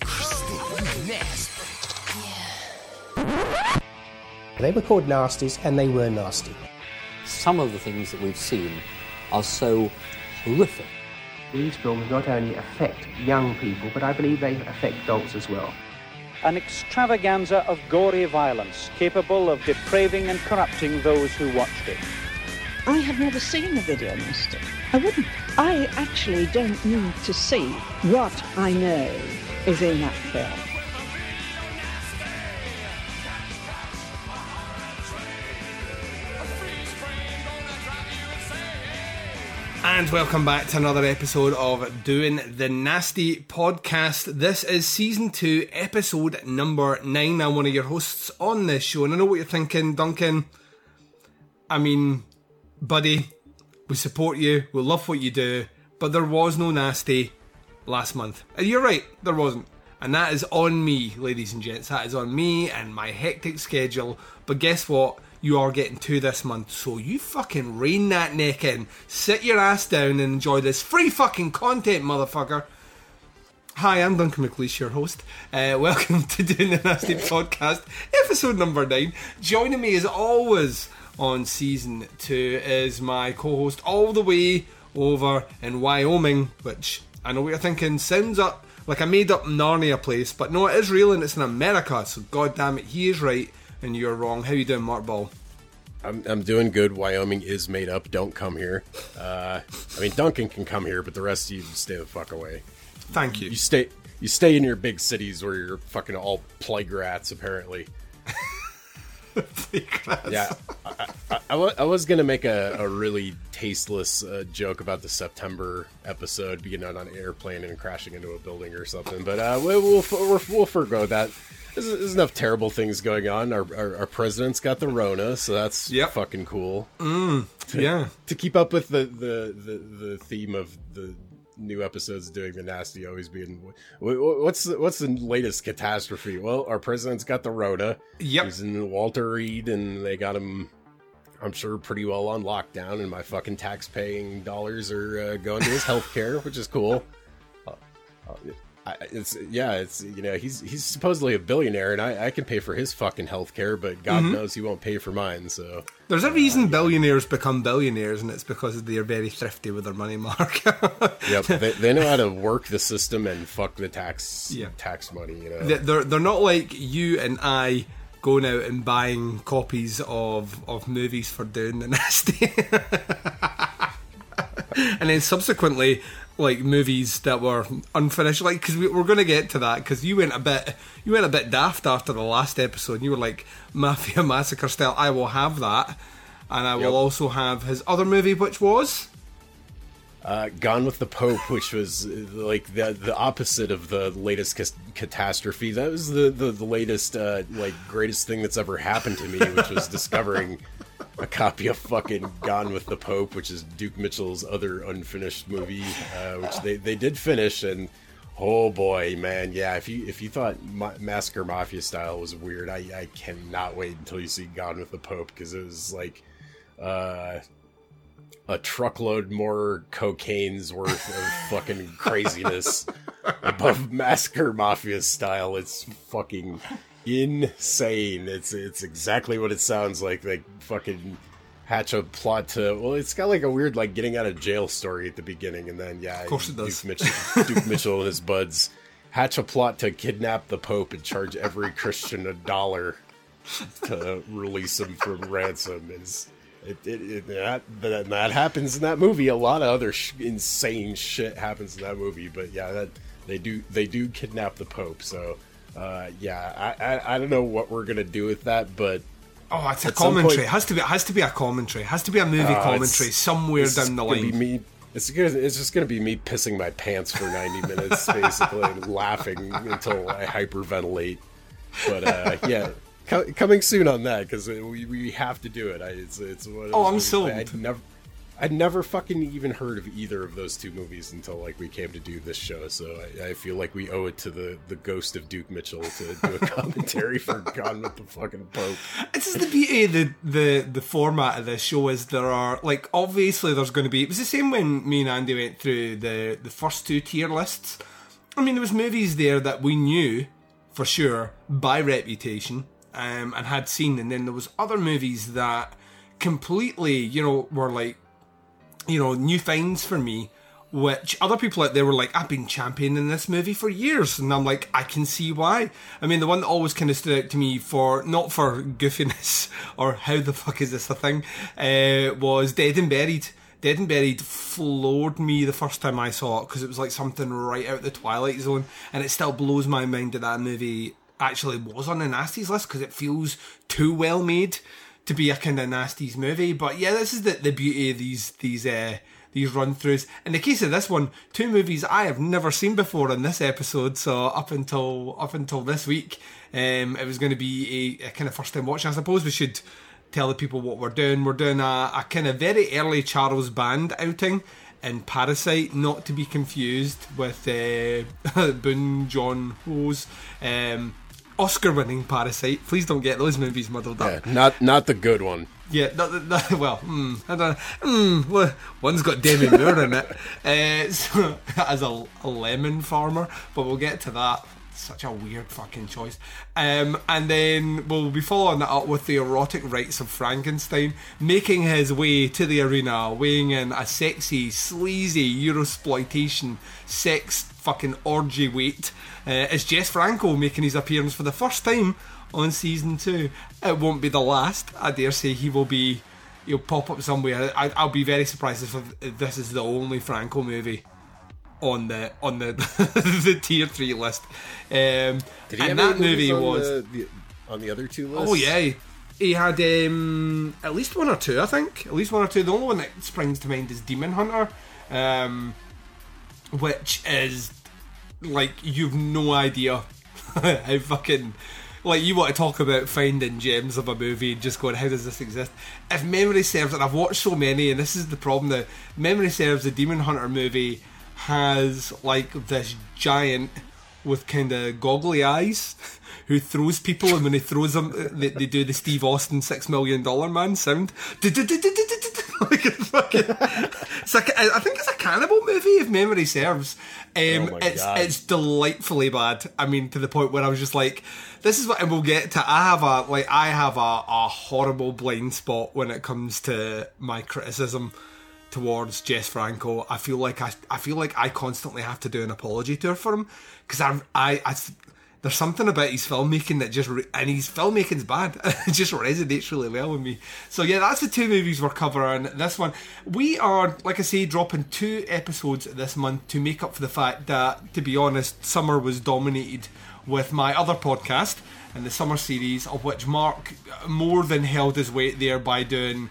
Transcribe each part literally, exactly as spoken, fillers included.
Nasty. They were called nasties, and they were nasty. Some of the things that we've seen are so horrific. These films not only affect young people, but I believe they affect adults as well. An extravaganza of gory violence, capable of depraving and corrupting those who watched it. I have never seen a video nasty. I wouldn't. I actually don't need to see what I know is in that film. And welcome back to another episode of Doing the Nasty podcast. This is season two, episode number nine. I'm one of your hosts on this show, and I know what you're thinking, Duncan. I mean, buddy, we support you, we love what you do, but there was no nasty last month. And you're right, there wasn't. And that is on me, ladies and gents. That is on me and my hectic schedule. But guess what? You are getting two this month, so you fucking rein that neck in, sit your ass down and enjoy this free fucking content, motherfucker. Hi, I'm Duncan McLeish, your host. Uh, welcome to Doing the Nasty podcast, episode number nine. Joining me as always on season two is my co-host all the way over in Wyoming, which I know what you're thinking, sounds up like a made up Narnia place, but no, it is real and it's in America, so goddamn it, he is right. And you're wrong. How you doing, Mark Ball? I'm I'm doing good. Wyoming is made up. Don't come here. Uh, I mean, Duncan can come here, but the rest of you stay the fuck away. Thank you. You stay you stay in your big cities where you're fucking all plague rats, apparently. Plague rats. Yeah. I, I, I, I was going to make a, a really tasteless uh, joke about the September episode, being on an airplane and crashing into a building or something, but uh, we'll, we'll, we'll, we'll forego that. There's enough terrible things going on. Our, our, our president's got the Rona, so that's yep. fucking cool. Mm, to, yeah. To keep up with the, the, the, the theme of the new episodes Doing the Nasty always being, what's the, what's the latest catastrophe? Well, our president's got the Rona. Yep. He's in Walter Reed, and they got him, I'm sure, pretty well on lockdown, and my fucking tax-paying dollars are uh, going to his healthcare, which is cool. Uh, uh, It's yeah, it's you know he's he's supposedly a billionaire, and I, I can pay for his fucking healthcare, but God mm-hmm. knows he won't pay for mine. So there's a reason uh, yeah. billionaires become billionaires, and it's because they're very thrifty with their money, Mark. Yep, they, they know how to work the system and fuck the tax yeah. tax money. You know, they're they're not like you and I going out and buying copies of of movies for Doing the Nasty, and then subsequently. Like movies that were unfinished, like because we, we're going to get to that. Because you went a bit, you went a bit daft after the last episode. And you were like Mafia Massacre style. I will have that, and I yep. will also have his other movie, which was uh, Gone with the Pope, which was like the the opposite of the latest ca- catastrophe. That was the the, the latest uh, like greatest thing that's ever happened to me, which was discovering. A copy of fucking Gone with the Pope, which is Duke Mitchell's other unfinished movie, uh, which they, they did finish, and oh boy, man, yeah, if you if you thought Ma- Massacre Mafia style was weird, I, I cannot wait until you see Gone with the Pope, because it was like uh, a truckload more cocaine's worth of fucking craziness above Massacre Mafia style. It's fucking... insane. It's it's exactly what it sounds like. Like fucking hatch a plot to. Well, it's got like a weird like getting out of jail story at the beginning, and then yeah, of course it does. Duke Mitchell, Duke Mitchell and his buds hatch a plot to kidnap the Pope and charge every Christian a dollar to release him from ransom. Is it, it, it that that happens in that movie? A lot of other sh- insane shit happens in that movie, but yeah, that they do they do kidnap the Pope. So. Uh, yeah, I, I I don't know what we're gonna do with that, but oh, it's a commentary. Point, it has to be. It has to be a commentary. It has to be a movie uh, commentary somewhere down the line. Be me, it's gonna, it's just gonna be me pissing my pants for ninety minutes, basically, and laughing until I hyperventilate. But uh, yeah, co- coming soon on that because we we have to do it. I, it's it's what. Oh, I'm sold. I'd never, I'd never fucking even heard of either of those two movies until like we came to do this show, so I, I feel like we owe it to the, the ghost of Duke Mitchell to do a commentary for Gone with the fucking Pope. This is the beauty of the, the, the format of this show is there are, like, obviously there's going to be... It was the same when me and Andy went through the, the first two tier lists, I mean, there was movies there that we knew for sure by reputation um, and had seen, and then there was other movies that completely, you know, were like, you know, new finds for me, which other people out there were like, I've been championing this movie for years, and I'm like, I can see why. I mean, the one that always kind of stood out to me for, not for goofiness or how the fuck is this a thing, uh, was Dead and Buried. Dead and Buried floored me the first time I saw it, because it was like something right out of the Twilight Zone, and it still blows my mind that that movie actually was on the Nasties list, because it feels too well made to be a kind of Nasties movie. But yeah, this is the, the beauty of these, these, uh, these run-throughs. In the case of this one, two movies I have never seen before in this episode, so up until up until this week, um, it was going to be a, a kind of first-time watch. I suppose we should tell the people what we're doing. We're doing a, a kind of very early Charles Band outing in Parasite, not to be confused with uh, Boon John Ho's um, Oscar-winning Parasite. Please don't get those movies muddled up. Yeah, not, not the good one. Yeah, not, not, well, mm, I don't, mm, well, one's got Demi Moore in it, uh, so, as a, a lemon farmer, but we'll get to that. Such a weird fucking choice. Um, and then we'll be following that up with The Erotic Rites of Frankenstein, making his way to the arena, weighing in a sexy, sleazy Eurosploitation sex fucking orgy weight. Uh, it's Jess Franco making his appearance for the first time on season two. It won't be the last. I dare say he will be, he'll pop up somewhere. I, I'll be very surprised if this is the only Franco movie on the on the the tier three list. Um, Did he and that movie on was the, the, on the other two lists? Oh yeah, he, he had um, at least one or two. I think at least one or two. The only one that springs to mind is Demon Hunter, um, which is like, you've no idea how fucking, like, you want to talk about finding gems of a movie and just going, how does this exist? If memory serves, and I've watched so many, and this is the problem now. Memory serves, the Demon Hunter movie has like this giant with kind of goggly eyes who throws people, and when he throws them, they, they do the Steve Austin Six Million Dollar Man sound. Like a fucking, it's like, I think it's a cannibal movie if memory serves. Um, oh it's God. It's delightfully bad. I mean, to the point where I was just like, this is what, and we'll get to. I have a like I have a, a horrible blind spot when it comes to my criticism towards Jess Franco. I feel like I, I feel like I constantly have to do an apology tour for him, because I, I, I, there's something about his filmmaking that just, and his filmmaking's bad, it just resonates really well with me. So yeah, that's the two movies we're covering this one. We are, like I say, dropping two episodes this month to make up for the fact that, to be honest, summer was dominated with my other podcast and the summer series, of which Mark more than held his weight there by doing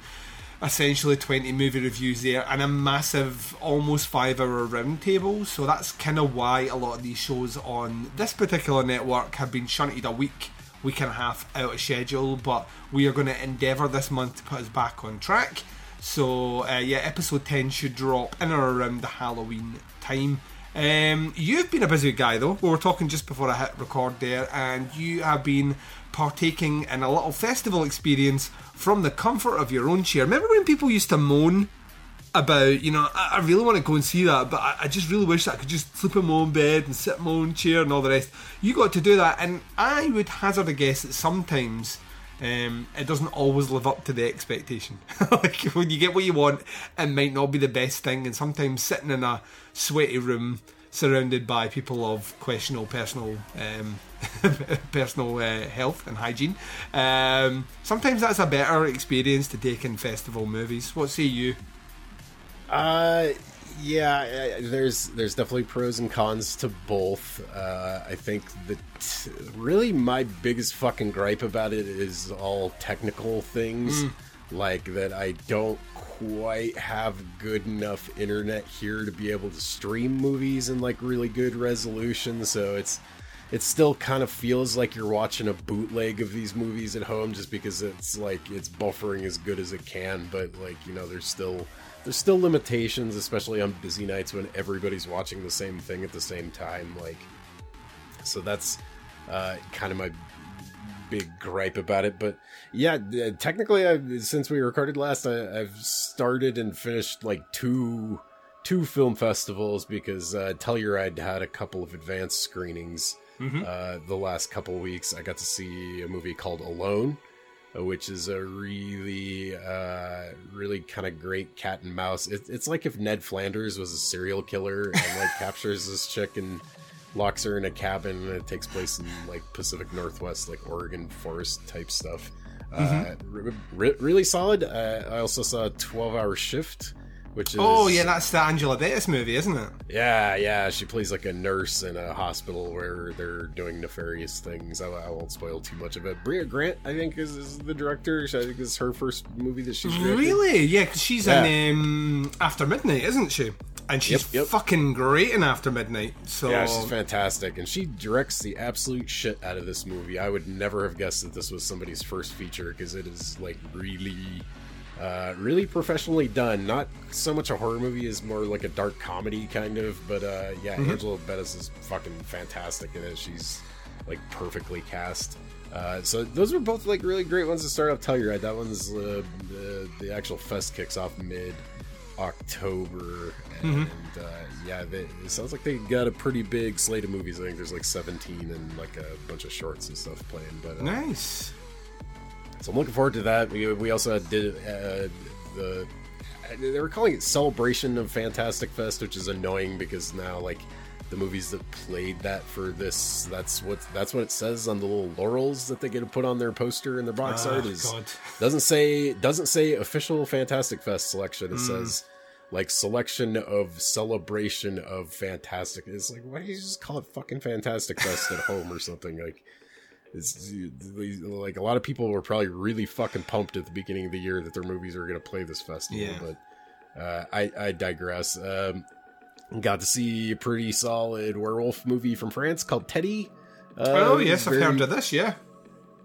essentially twenty movie reviews there and a massive almost five hour round table. So that's kind of why a lot of these shows on this particular network have been shunted a week week and a half out of schedule, but we are going to endeavour this month to put us back on track. So uh, yeah, episode ten should drop in or around the Halloween time. Um, you've been a busy guy though. We were talking just before I hit record there, and you have been partaking in a little festival experience from the comfort of your own chair. Remember when people used to moan about, you know, I, I really want to go and see that, but I, I just really wish that I could just sleep in my own bed and sit in my own chair and all the rest. You got to do that, and I would hazard a guess that sometimes um, it doesn't always live up to the expectation. Like, when you get what you want, it might not be the best thing, and sometimes sitting in a sweaty room surrounded by people of questionable personal um, personal uh, health and hygiene. Um, sometimes that's a better experience to take in festival movies. What say you? Uh, yeah, uh, there's there's definitely pros and cons to both. Uh, I think that really my biggest fucking gripe about it is all technical things, mm. like that I don't quite have good enough internet here to be able to stream movies in like really good resolution, so it's it still kind of feels like you're watching a bootleg of these movies at home, just because it's like it's buffering as good as it can. But like, you know, there's still there's still limitations, especially on busy nights when everybody's watching the same thing at the same time. Like, so that's uh kind of my big gripe about it. But yeah, technically, I've, since we recorded last, I, I've started and finished like two two film festivals because uh, Telluride had a couple of advanced screenings mm-hmm. uh, the last couple of weeks. I got to see a movie called Alone, which is a really, uh, really kind of great cat and mouse. It, it's like if Ned Flanders was a serial killer and like captures this chick and locks her in a cabin, and it takes place in like Pacific Northwest, like Oregon forest type stuff. Mm-hmm. Uh, re- really solid. Uh, I also saw twelve hour shift, which is... Oh yeah, that's the Angela Bates movie, isn't it? Yeah, yeah. She plays like a nurse in a hospital where they're doing nefarious things. I, I won't spoil too much of it. Bria Grant, I think, is, is the director. I think this is her first movie that she's directed. Really? Yeah, because she's yeah. in um, After Midnight, isn't she? And she's yep, yep. fucking great in After Midnight. So yeah, she's fantastic. And she directs the absolute shit out of this movie. I would never have guessed that this was somebody's first feature, because it is like really, uh, really professionally done. Not so much a horror movie, as more like a dark comedy kind of. But uh, yeah, mm-hmm. Angela Bettis is fucking fantastic in it. She's like perfectly cast. Uh, so those were both like really great ones to start off Telluride. That one's uh, the, the actual fest kicks off mid October, and mm-hmm. uh, yeah, they, it sounds like they got a pretty big slate of movies. I think there's like seventeen and like a bunch of shorts and stuff playing. But uh, nice. So I'm looking forward to that. We, we also did uh, the they were calling it Celebration of Fantastic Fest, which is annoying because now like the movies that played that for this, that's what that's what it says on the little laurels that they get to put on their poster and their box oh, art is God. doesn't say doesn't say official Fantastic Fest selection. It mm. says like selection of Celebration of Fantastic. It's like, why do you just call it fucking Fantastic Fest at home or something? Like, it's like a lot of people were probably really fucking pumped at the beginning of the year that their movies were going to play this festival. Yeah. But uh, I, I digress. Um, Got to see a pretty solid werewolf movie from France called Teddy. Uh, oh, yes, very, I found this, yeah.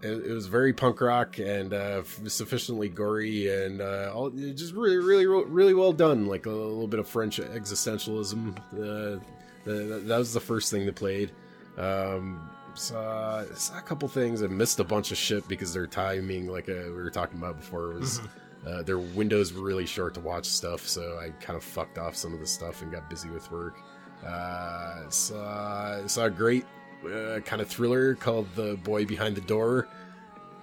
It, it was very punk rock and uh, sufficiently gory and uh, all, just really, really, really well done. Like a little bit of French existentialism. Uh, that, that was the first thing that played. Um, saw, saw a couple things. I missed a bunch of shit because their timing, like uh, we were talking about before, was... Uh, their windows were really short to watch stuff, so I kind of fucked off some of the stuff and got busy with work. Uh, saw, saw a great uh, kind of thriller called The Boy Behind the Door.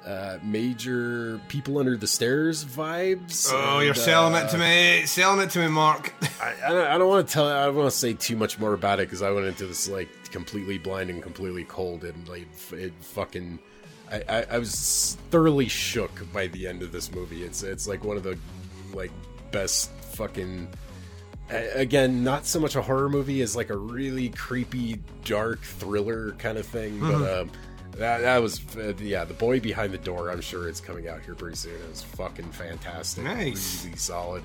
Uh, major People Under the Stairs vibes. Oh, and, you're selling uh, it to me. Selling it to me, Mark. I, I don't, I don't want to tell. I don't want to say too much more about it because I went into this like completely blind and completely cold, and like it fucking... I, I was thoroughly shook by the end of this movie. It's it's like one of the like best fucking... Again, not so much a horror movie as like a really creepy, dark thriller kind of thing. Mm-hmm. But um, that, that was... Uh, yeah, The Boy Behind the Door, I'm sure it's coming out here pretty soon. It was fucking fantastic. Nice. Really solid.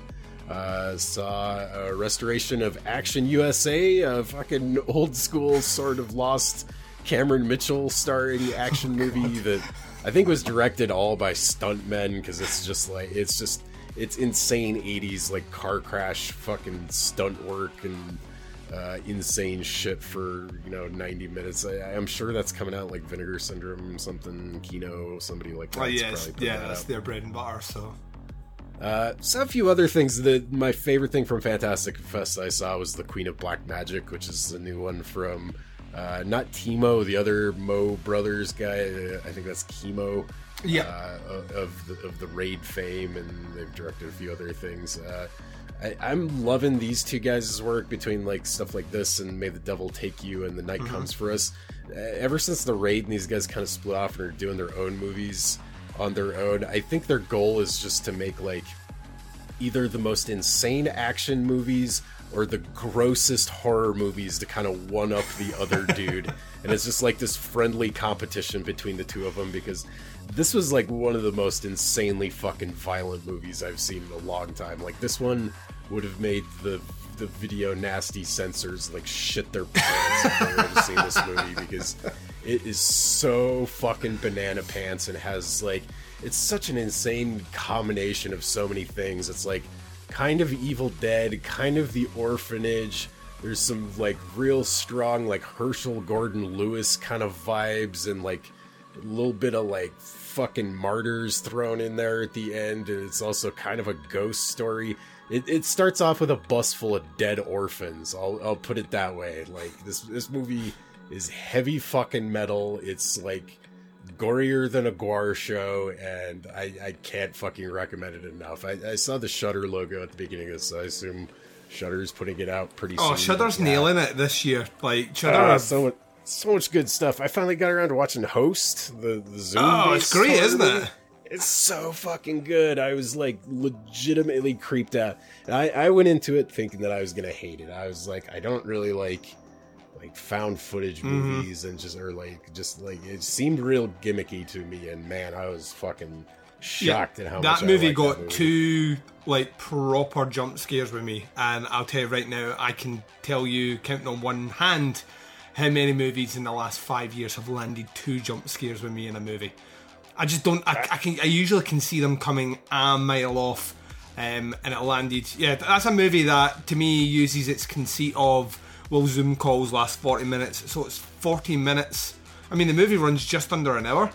Uh, saw a restoration of Action U S A, a fucking old school sort of lost... Cameron Mitchell starring action movie that I think was directed all by stuntmen because it's just like it's just it's insane eighties like car crash fucking stunt work and uh, insane shit for you know ninety minutes. I, I'm sure that's coming out like Vinegar Syndrome, something Kino, somebody like that. Oh yeah, yeah, that that's up. Their bread and butter. So. Uh, so a few other things. That my favorite thing from Fantastic Fest I saw was The Queen of Black Magic, which is the new one from. Uh, not Timo, the other Mo Brothers guy. Uh, I think that's Kimo. Yeah. Uh, of the, of the Raid fame, and they've directed a few other things. Uh, I, I'm loving these two guys' work between like stuff like this and May the Devil Take You and The Night mm-hmm. Comes for Us. Uh, ever since the Raid, and these guys kind of split off and are doing their own movies on their own. I think their goal is just to make like either the most insane action movies or the grossest horror movies to kind of one up the other dude. And it's just like this friendly competition between the two of them, because this was like one of the most insanely fucking violent movies I've seen in a long time. Like this one would have made the the video nasty censors like shit their pants if they would have seen this movie, because it is so fucking banana pants and has like, it's such an insane combination of so many things. It's like kind of Evil Dead, kind of The Orphanage. There's some like real strong like Herschel Gordon Lewis kind of vibes, and like a little bit of like fucking Martyrs thrown in there at the end, and it's also kind of a ghost story. It, it starts off with a bus full of dead orphans. I'll I'll put it that way. Like, this this movie is heavy fucking metal. It's like gorier than a Gore show, and I, I can't fucking recommend it enough. I, I saw the Shudder logo at the beginning of this, so I assume Shudder's putting it out pretty soon. Oh, Shudder's yeah. nailing it this year. Like, Shudder uh, so much, so much good stuff. I finally got around to watching Host, the, the Zoom. Oh, it's great, isn't it? It's so fucking good. I was, like, legitimately creeped out. And I, I went into it thinking that I was going to hate it. I was like, I don't really like, like, found footage movies mm-hmm. and just, or, like, just, like, it seemed real gimmicky to me. And, man, I was fucking shocked yeah, at how that much movie I liked got that movie. Two, like, proper jump scares with me. And I'll tell you right now, I can tell you, counting on one hand, how many movies in the last five years have landed two jump scares with me in a movie. I just don't. I, I can. I usually can see them coming a mile off, um, and it landed. Yeah, that's a movie that to me uses its conceit of, well, Zoom calls last forty minutes, so it's forty minutes. I mean, the movie runs just under an hour,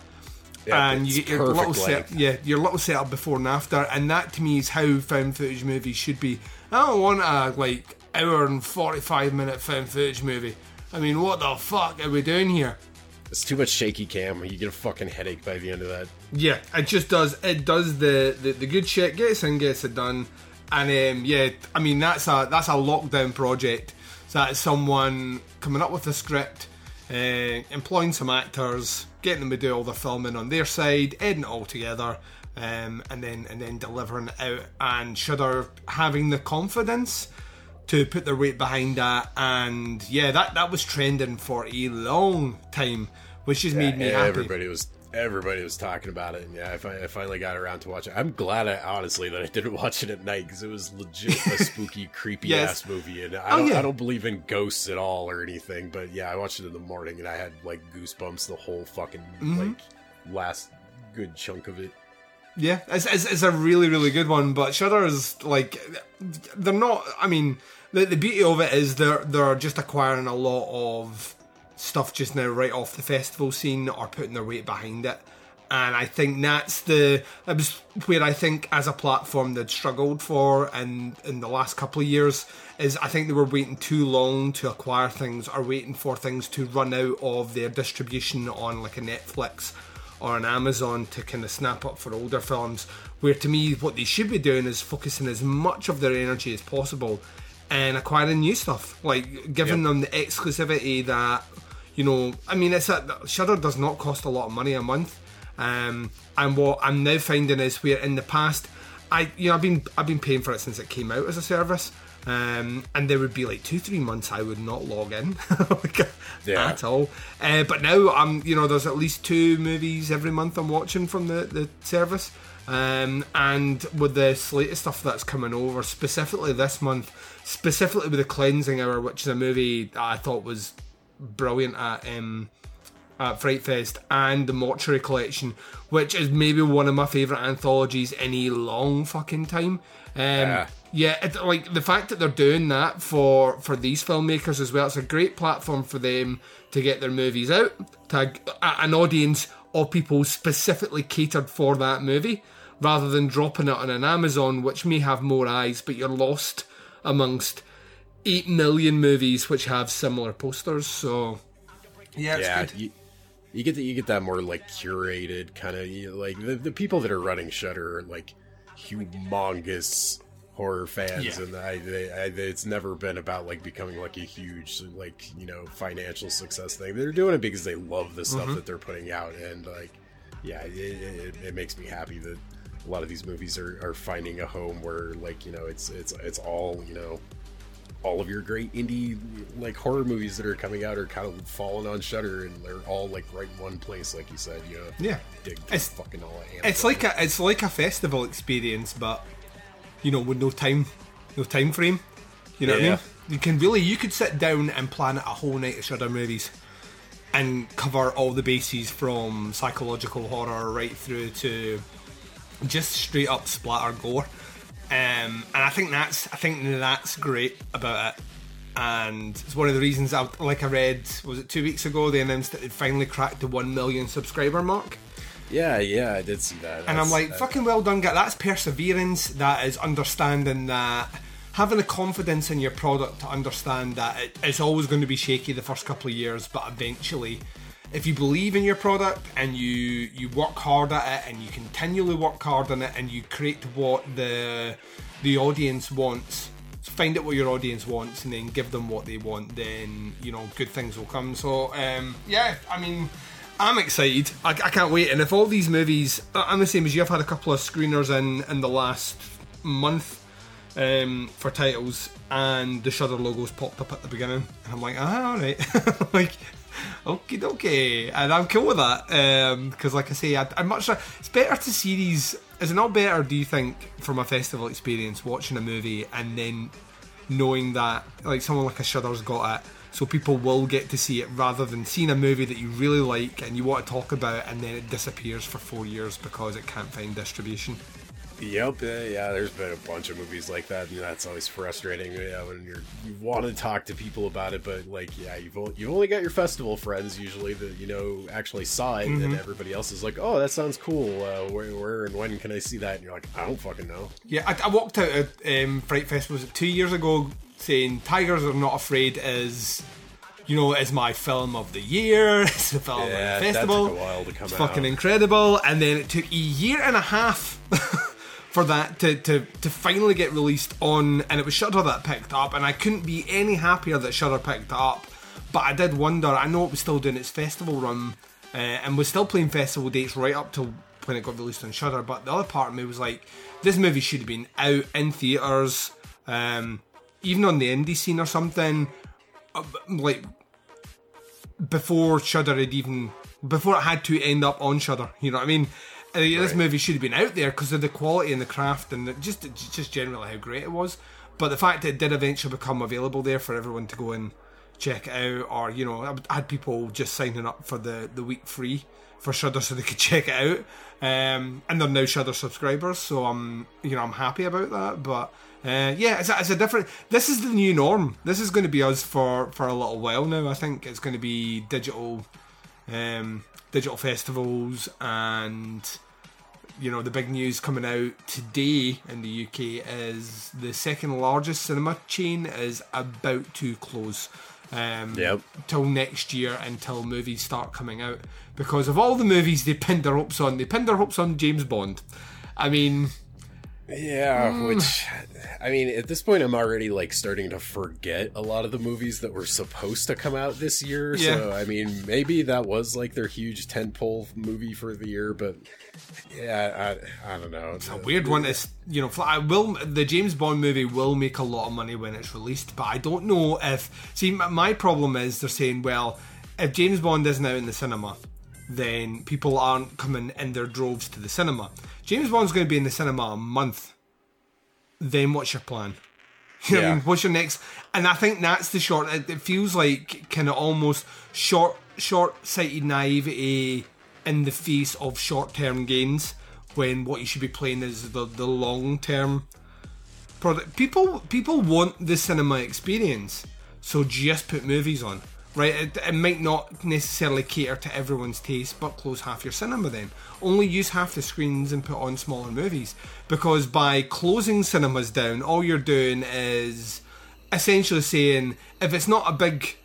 yeah, and you get your little set, yeah, your little setup before and after, and that to me is how found footage movies should be. I don't want a like hour and forty-five minute found footage movie. I mean, what the fuck are we doing here? It's too much shaky cam. You get a fucking headache by the end of that. Yeah, it just does. It does the, the, the good shit. Gets in, gets it done. And um, yeah, I mean, that's a that's a lockdown project. So that's someone coming up with a script, uh, employing some actors, getting them to do all the filming on their side, editing it all together, um, and then and then delivering it out. And Shudder having the confidence to put their weight behind that, and yeah, that, that was trending for a long time, which has yeah, made me yeah, happy. Everybody was everybody was talking about it, and yeah, I, I finally got around to watching it. I'm glad, I, honestly, that I didn't watch it at night, because it was legit a spooky, creepy yes. ass movie, and I don't, oh, yeah. I don't believe in ghosts at all or anything, but yeah, I watched it in the morning, and I had like goosebumps the whole fucking mm-hmm. like last good chunk of it. Yeah, it's, it's it's a really, really good one, but Shudder is, like, they're not, I mean, the the beauty of it is they're, they're just acquiring a lot of stuff just now right off the festival scene or putting their weight behind it, and I think that's the, that was where I think as a platform they'd struggled for in, in the last couple of years, is I think they were waiting too long to acquire things or waiting for things to run out of their distribution on, like, a Netflix or on Amazon to kind of snap up for older films, where to me what they should be doing is focusing as much of their energy as possible and acquiring new stuff, like giving yep. them the exclusivity that, you know, I mean, it's a, Shudder does not cost a lot of money a month, um, and what I'm now finding is where in the past, I you know I've been I've been paying for it since it came out as a service, um, and there would be like two three months I would not log in like, yeah. at all. Uh, but now I'm you know there's at least two movies every month I'm watching from the the service, um, and with the slate of stuff that's coming over, specifically this month, specifically with The Cleansing Hour, which is a movie I thought was brilliant at um, at Fright Fest, and The Mortuary Collection, which is maybe one of my favourite anthologies in a long fucking time. Um, yeah. Yeah, it, like the fact that they're doing that for, for these filmmakers as well, it's a great platform for them to get their movies out to a, an audience of people specifically catered for that movie, rather than dropping it on an Amazon, which may have more eyes, but you're lost amongst eight million movies which have similar posters. So, yeah, it's yeah, good. You- You get that. You get that more like curated kind of, you know, like the, the people that are running Shudder are like humongous horror fans, yeah. and I, they, I, it's never been about like becoming like a huge like you know financial success thing. They're doing it because they love the stuff mm-hmm. that they're putting out, and like yeah, it, it, it makes me happy that a lot of these movies are, are finding a home where like you know it's it's it's all you know. All of your great indie like horror movies that are coming out are kind of falling on Shudder, and they're all like right in one place, like you said. You know, yeah, dig it's fucking all. It's like a it's like a festival experience, but you know, with no time, no time frame. You know yeah, what I mean? Yeah. You can really you could sit down and plan a whole night of Shudder movies, and cover all the bases from psychological horror right through to just straight up splatter gore. Um, and I think that's I think that's great about it, and it's one of the reasons I like I read was it two weeks ago they announced that they'd finally cracked the one million subscriber mark, Yeah, yeah, I did see that. That's, and I'm like, fucking well done, guy. That's perseverance. That is understanding that, having the confidence in your product to understand that it, it's always going to be shaky the first couple of years, but eventually, if you believe in your product and you you work hard at it and you continually work hard on it and you create what the the audience wants, find out what your audience wants and then give them what they want, then, you know, good things will come. So, um, yeah, I mean, I'm excited. I, I can't wait. And if all these movies, I'm the same as you, I've had a couple of screeners in, in the last month um, for titles, and the Shudder logos popped up at the beginning. And I'm like, ah, all right. Like, okay, okay. And I'm cool with that. Because, um, like I say, I, I'm much... It's better to see these... Is it not better, do you think, from a festival experience, watching a movie and then knowing that, like, someone like a Shudder's got it, so people will get to see it, rather than seeing a movie that you really like and you want to talk about and then it disappears for four years because it can't find distribution? Yep, yeah, yeah, there's been a bunch of movies like that, and that's always frustrating, yeah, when you're, you want to talk to people about it, but, like, yeah, you've only, you've only got your festival friends, usually, that, you know, actually saw it, mm-hmm. and everybody else is like, oh, that sounds cool, uh, where, where and when can I see that? And you're like, I don't fucking know. Yeah, I, I walked out at um, Fright Fest, was it two years ago, saying Tigers Are Not Afraid is... You know, it's my film of the year. It's the film yeah, of the festival. That took a while to come it's out. Fucking incredible. And then it took a year and a half for that to, to, to finally get released on, and it was Shudder that picked up, and I couldn't be any happier that Shudder picked up. But I did wonder. I know it was still doing its festival run, uh, and was still playing festival dates right up till when it got released on Shudder. But the other part of me was like, this movie should have been out in theaters, um, even on the indie scene or something. Like, before Shudder had even, before it had to end up on Shudder, you know what I mean? Right. This movie should have been out there because of the quality and the craft and the, just just generally how great it was. But the fact that it did eventually become available there for everyone to go and check it out, or, you know, I had people just signing up for the, the week free for Shudder so they could check it out. Um, and they're now Shudder subscribers, so I'm, you know, I'm happy about that, but... Uh, yeah, it's a, it's a different... This is the new norm. This is going to be us for, for a little while now. I think it's going to be digital um, digital festivals, and, you know, the big news coming out today in the U K is the second largest cinema chain is about to close um, yep. till next year, until movies start coming out. Because of all the movies they pinned their hopes on, they pinned their hopes on James Bond. I mean... Yeah, which, I mean, at this point, I'm already, like, starting to forget a lot of the movies that were supposed to come out this year, yeah. So, I mean, maybe that was, like, their huge tentpole movie for the year, but, yeah, I, I don't know. It's a weird one, it's, you know, I will, the James Bond movie will make a lot of money when it's released, but I don't know if, see, my problem is they're saying, well, if James Bond isn't out in the cinema, then people aren't coming in their droves to the cinema. James Bond's going to be in the cinema a month. Then what's your plan? You know yeah. what I mean? What's your next? And I think that's the short... It, it feels like kind of almost short, short-sighted naivety in the face of short-term gains, when what you should be playing is the, the long-term product. People people want the cinema experience, so just put movies on. Right, it, it might not necessarily cater to everyone's taste, but close half your cinema then. Only use half the screens and put on smaller movies. Because by closing cinemas down, all you're doing is essentially saying, if it's not a big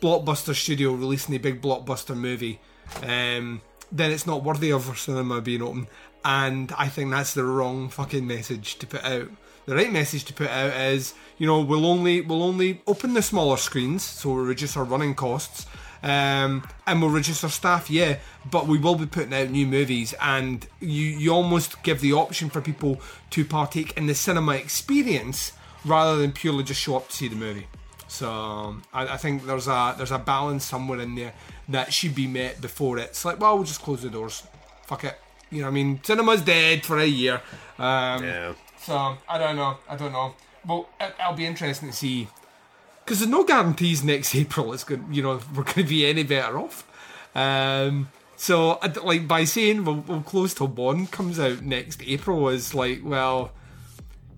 blockbuster studio releasing a big blockbuster movie, um, then it's not worthy of a cinema being open. And I think that's the wrong fucking message to put out. The right message to put out is, you know, we'll only we'll only open the smaller screens, so we'll reduce our running costs, um, and we'll reduce our staff, yeah, but we will be putting out new movies, and you, you almost give the option for people to partake in the cinema experience rather than purely just show up to see the movie. So um, I, I think there's a there's a balance somewhere in there that should be met before it's like, well, we'll just close the doors. Fuck it. You know what I mean? Cinema's dead for a year. Um, yeah. So, I don't know, I don't know. Well, it, it'll be interesting to see. Because there's no guarantees next April it's good, you know, we're going to be any better off. Um, so, like, by saying we'll, we'll close till Bond comes out next April is like, well,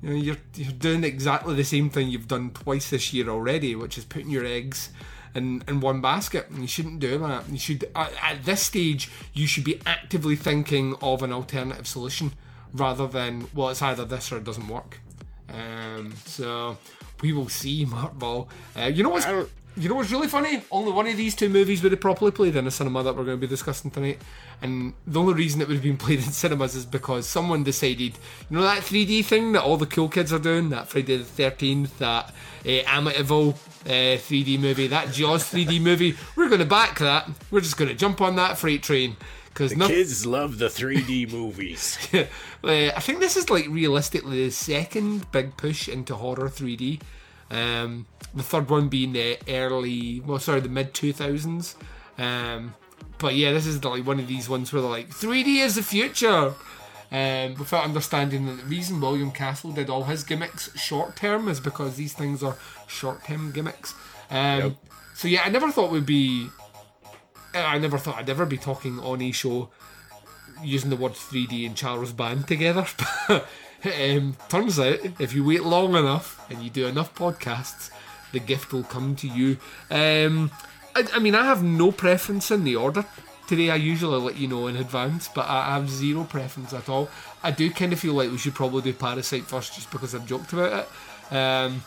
you know, you're, you're doing exactly the same thing you've done twice this year already, which is putting your eggs in, in one basket, and you shouldn't do that. You should, at, at this stage, you should be actively thinking of an alternative solution rather than, well, it's either this or it doesn't work. Um, so we will see, Mark Ball. Uh, you know what's you know what's really funny? Only one of these two movies would have properly played in a cinema that we're going to be discussing tonight, and the only reason it would have been played in cinemas is because someone decided, you know, that three D thing that all the cool kids are doing, that Friday the thirteenth, that uh, Amityville uh, three D movie, that Jaws three D movie, we're going to back that. We're just going to jump on that freight train. The no- kids love the three D movies. Yeah. uh, I think this is like realistically the second big push into horror three D. Um, the third one being the early, well, sorry, the mid two thousands. Um, but yeah, this is like one of these ones where they're like, three D is the future. Um, without understanding that the reason William Castle did all his gimmicks short term is because these things are short term gimmicks. Um, yep. So yeah, I never thought we'd be. I never thought I'd ever be talking on a show using the word three D and Charles Band together. um, turns out, if you wait long enough and you do enough podcasts, the gift will come to you. Um, I, I mean, I have no preference in the order today. I usually let you know in advance, but I, I have zero preference at all. I do kind of feel like we should probably do Parasite first, just because I've joked about it. Um,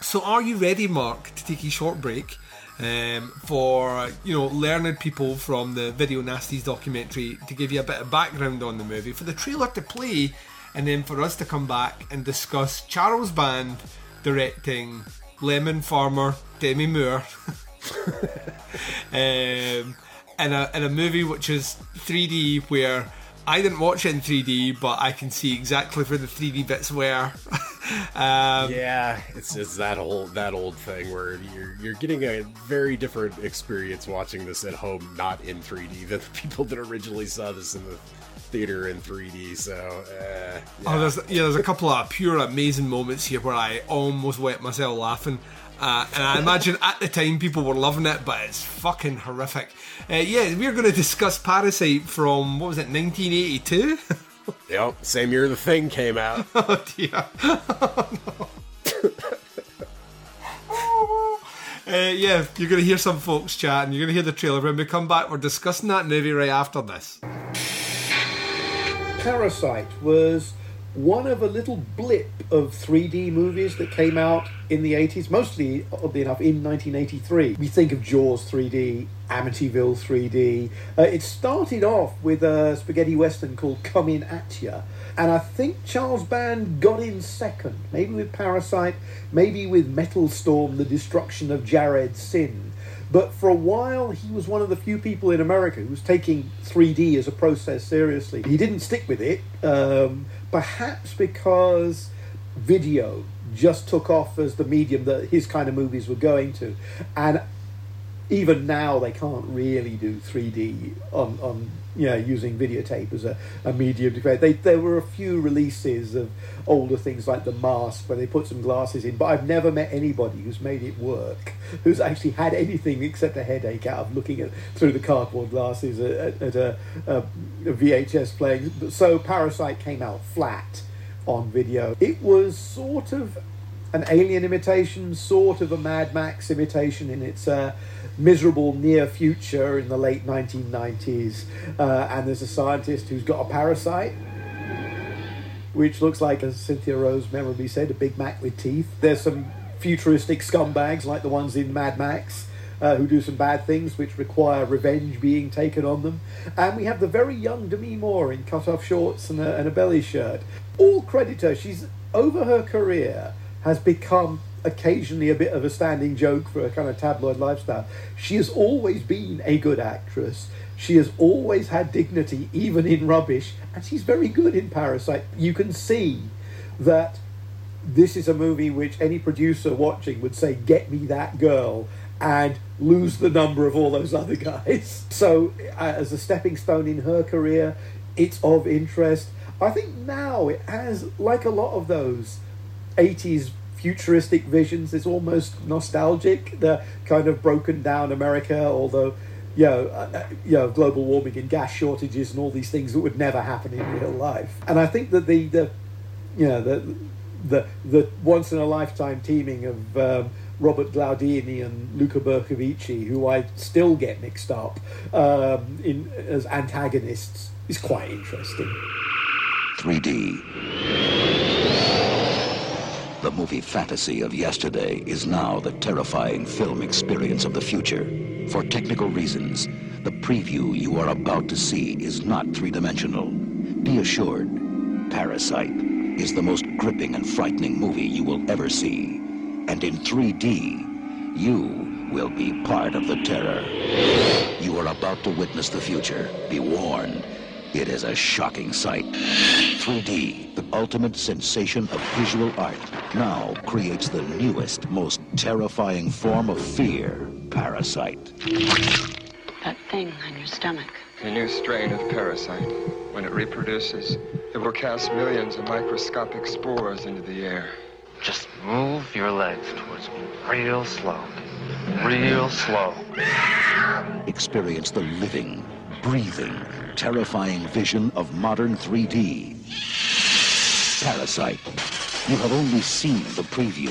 so are you ready, Mark, to take a short break? Um, for, you know, learned people from the Video Nasties documentary to give you a bit of background on the movie, for the trailer to play, and then for us to come back and discuss Charles Band directing Lemon Farmer Demi Moore um, in, a, in a movie which is three D, where I didn't watch it in three D, but I can see exactly where the three D bits were. Um, yeah, it's it's that old that old thing where you're you're getting a very different experience watching this at home, not in three D, than the people that originally saw this in the theater in three D. So, uh, yeah. Oh, there's yeah, there's a couple of pure amazing moments here where I almost wet myself laughing, uh, and I imagine at the time people were loving it, but it's fucking horrific. Uh, yeah, we're going to discuss Parasite from, what was it, nineteen eighty-two. Yep, same year The Thing came out. Oh dear. Oh, no. uh, yeah, you're going to hear some folks chatting. You're going to hear the trailer. When we come back, we're discussing that movie right after this. Parasite was one of a little blip of three D movies that came out in the eighties, mostly, oddly enough, in nineteen eighty-three. We think of Jaws three D, Amityville three D. Uh, it started off with a spaghetti western called Come In At Ya, and I think Charles Band got in second, maybe with Parasite, maybe with Metal Storm, The Destruction of Jared Sin. But for a while, he was one of the few people in America who was taking three D as a process seriously. He didn't stick with it, um, perhaps because video just took off as the medium that his kind of movies were going to. And even now, they can't really do three D on, on you know, using videotape as a, a medium to create. They, there were a few releases of older things like The Mask, where they put some glasses in, but I've never met anybody who's made it work, who's actually had anything except a headache out of looking at through the cardboard glasses at, at, at a, a V H S playing. So Parasite came out flat on video. It was sort of an Alien imitation, sort of a Mad Max imitation in its uh, miserable near future in the late nineteen nineties. Uh, and there's a scientist who's got a parasite, which looks like, as Cynthia Rose memorably said, a Big Mac with teeth. There's some futuristic scumbags like the ones in Mad Max uh, who do some bad things which require revenge being taken on them. And we have the very young Demi Moore in cut-off shorts and a, and a belly shirt. All credit to her. She's, over her career, has become occasionally a bit of a standing joke for a kind of tabloid lifestyle. She has always been a good actress. She has always had dignity, even in rubbish, and she's very good in Parasite. You can see that this is a movie which any producer watching would say, get me that girl, and lose the number of all those other guys. So, uh, as a stepping stone in her career, it's of interest. I think now it has, like a lot of those eighties futuristic visions, it's almost nostalgic, the kind of broken down America, although, you know, uh, you know, global warming and gas shortages and all these things that would never happen in real life. And I think that the, the you know, the the the once in a lifetime teaming of um, Robert Glaudini and Luca Bercovici, who I still get mixed up um, in as antagonists, is quite interesting. three D. The movie fantasy of yesterday is now the terrifying film experience of the future. For technical reasons, the preview you are about to see is not three-dimensional. Be assured, Parasite is the most gripping and frightening movie you will ever see. And in three D, you will be part of the terror. You are about to witness the future. Be warned, it is a shocking sight. three D, the ultimate sensation of visual art, now creates the newest, most terrifying form of fear, Parasite. That thing on your stomach. The new strain of Parasite. When it reproduces, it will cast millions of microscopic spores into the air. Just move your legs towards me real slow. Real slow. Experience the living, breathing, terrifying vision of modern three D. Parasite. You have only seen the preview.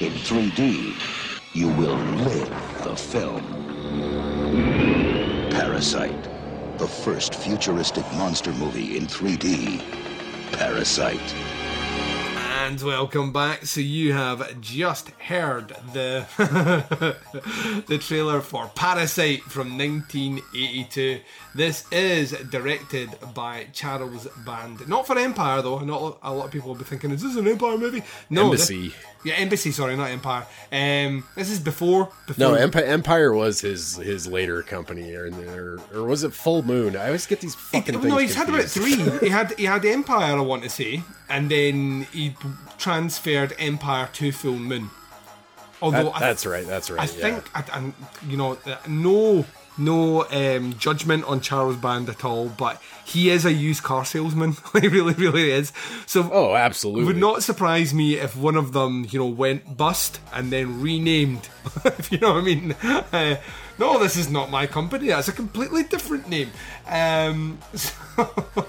In three D, you will live the film. Parasite. The first futuristic monster movie in three D. Parasite. And welcome back. So you have just heard the the trailer for Parasite from nineteen eighty-two. This is directed by Charles Band. Not for Empire, though. Not a lot of people will be thinking, is this an Empire movie? No, Embassy. This, yeah, Embassy, sorry, not Empire. Um, this is before... before no, Empire, Empire was his his later company. Or, or, or was it Full Moon? I always get these fucking it, things No, he's confused. Had about three. he, had, he had Empire, I want to say. And then he transferred Empire to Full Moon. Although that, That's th- right, that's right. I yeah. think, I, I'm, you know, no... No um, judgment on Charles Band at all, but he is a used car salesman. He really, really is. So, oh, absolutely. It would not surprise me if one of them, you know, went bust and then renamed. If you know what I mean. Uh, no, this is not my company. That's a completely different name. Um, so, uh,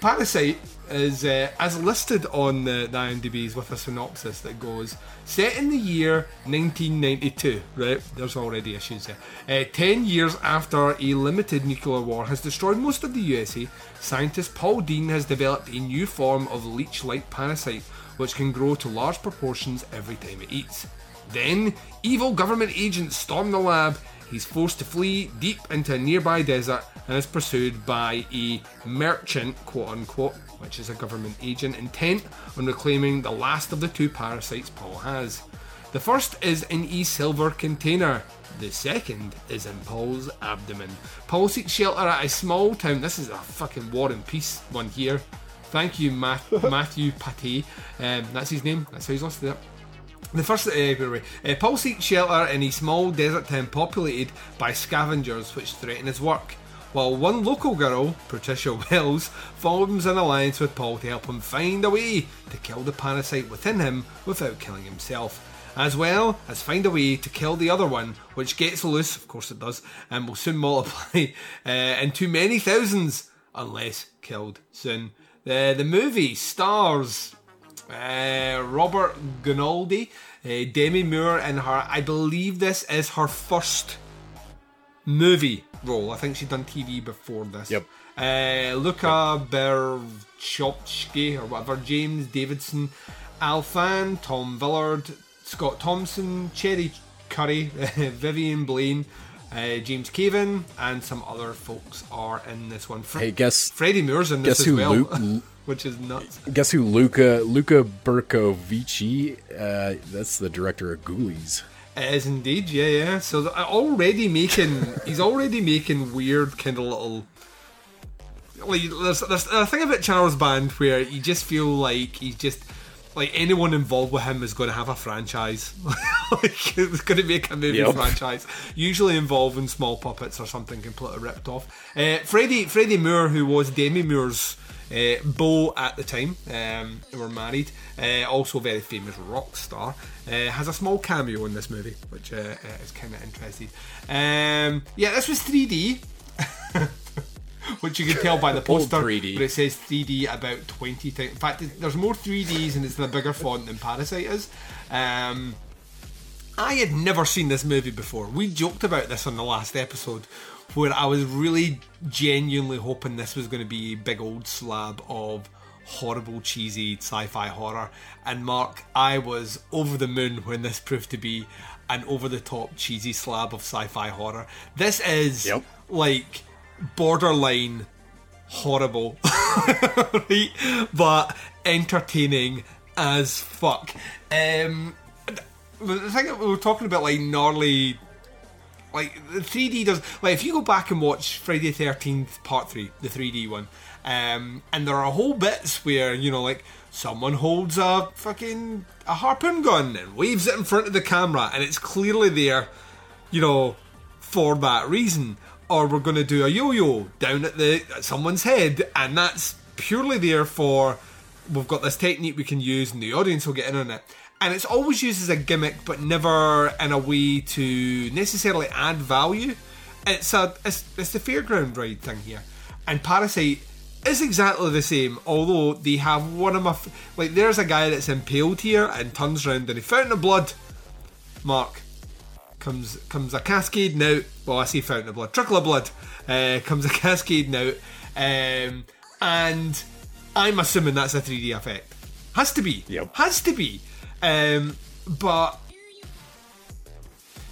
Parasite is uh, as listed on the, the IMDb's with a synopsis that goes, set in the year nineteen ninety-two, right? There's already issues there. Uh, ten years after a limited nuclear war has destroyed most of the U S A, scientist Paul Dean has developed a new form of leech-like parasite which can grow to large proportions every time it eats. Then, evil government agents storm the lab. He's forced to flee deep into a nearby desert and is pursued by a merchant, quote-unquote, which is a government agent intent on reclaiming the last of the two parasites Paul has. The first is in a silver container. The second is in Paul's abdomen. Paul seeks shelter at a small town. This is a fucking War and Peace one here. Thank you, Ma- Matthew Paté. Um, that's his name. That's how he's listed it. The first, uh, uh, Paul seeks shelter in a small desert town populated by scavengers which threaten his work. While one local girl, Patricia Wells, forms an alliance with Paul to help him find a way to kill the parasite within him without killing himself, as well as find a way to kill the other one, which gets loose, of course it does, and will soon multiply uh, into many thousands, unless killed soon. The, the movie stars uh, Robert Glaudini, uh, Demi Moore, and her, I believe this is her first movie role. I think she'd done T V before this. Yep. Uh, Luca yep. Bercovici or whatever, James Davidson, Alfan, Tom Villard, Scott Thompson, Cherry Curry, Vivian Blaine, uh, James Cavan, and some other folks are in this one. Fre- hey, guess Freddie Moore's in this as well, Luke, which is nuts. Guess who? Luca Luca Bercovici. Uh, that's the director of Ghoulies. It is indeed, yeah, yeah. So already making, he's already making weird kind of little. Like there's, there's a thing about Charles Band where you just feel like he's just like anyone involved with him is going to have a franchise. Like it's going to make a movie yep. franchise, usually involving small puppets or something completely ripped off. Uh, Freddie Freddie Moore, who was Demi Moore's Uh, Beau at the time, um, they were married, uh, also a very famous rock star, uh, has a small cameo in this movie, which uh, uh, is kind of interesting. Um, yeah, this was three D, which you can tell by the poster, but it says three D about twenty times. In fact, there's more three Ds and it's in a bigger font than Parasite is. Um, I had never seen this movie before. We joked about this on the last episode, where I was really genuinely hoping this was going to be a big old slab of horrible, cheesy sci-fi horror. And Mark, I was over the moon when this proved to be an over-the-top, cheesy slab of sci-fi horror. This is, yep, like borderline horrible, right? But entertaining as fuck. Um, the thing that we were talking about, like gnarly, like the three D does. Like if you go back and watch Friday the thirteenth Part Three, the three D one, um, and there are whole bits where, you know, like someone holds a fucking a harpoon gun and waves it in front of the camera, and it's clearly there, you know, for that reason. Or we're going to do a yo-yo down at the at someone's head, and that's purely there for, we've got this technique we can use, and the audience will get in on it. And it's always used as a gimmick, but never in a way to necessarily add value. It's a it's, it's the fairground ride thing here, and Parasite is exactly the same. Although they have one of my f- like, there's a guy that's impaled here and turns around, and a fountain of blood, Mark. Comes comes a cascade now. Well, I say fountain of blood, trickle of blood. Uh, comes a cascade now, um, and I'm assuming that's a three D effect. Has to be. Yep. Has to be. Um, but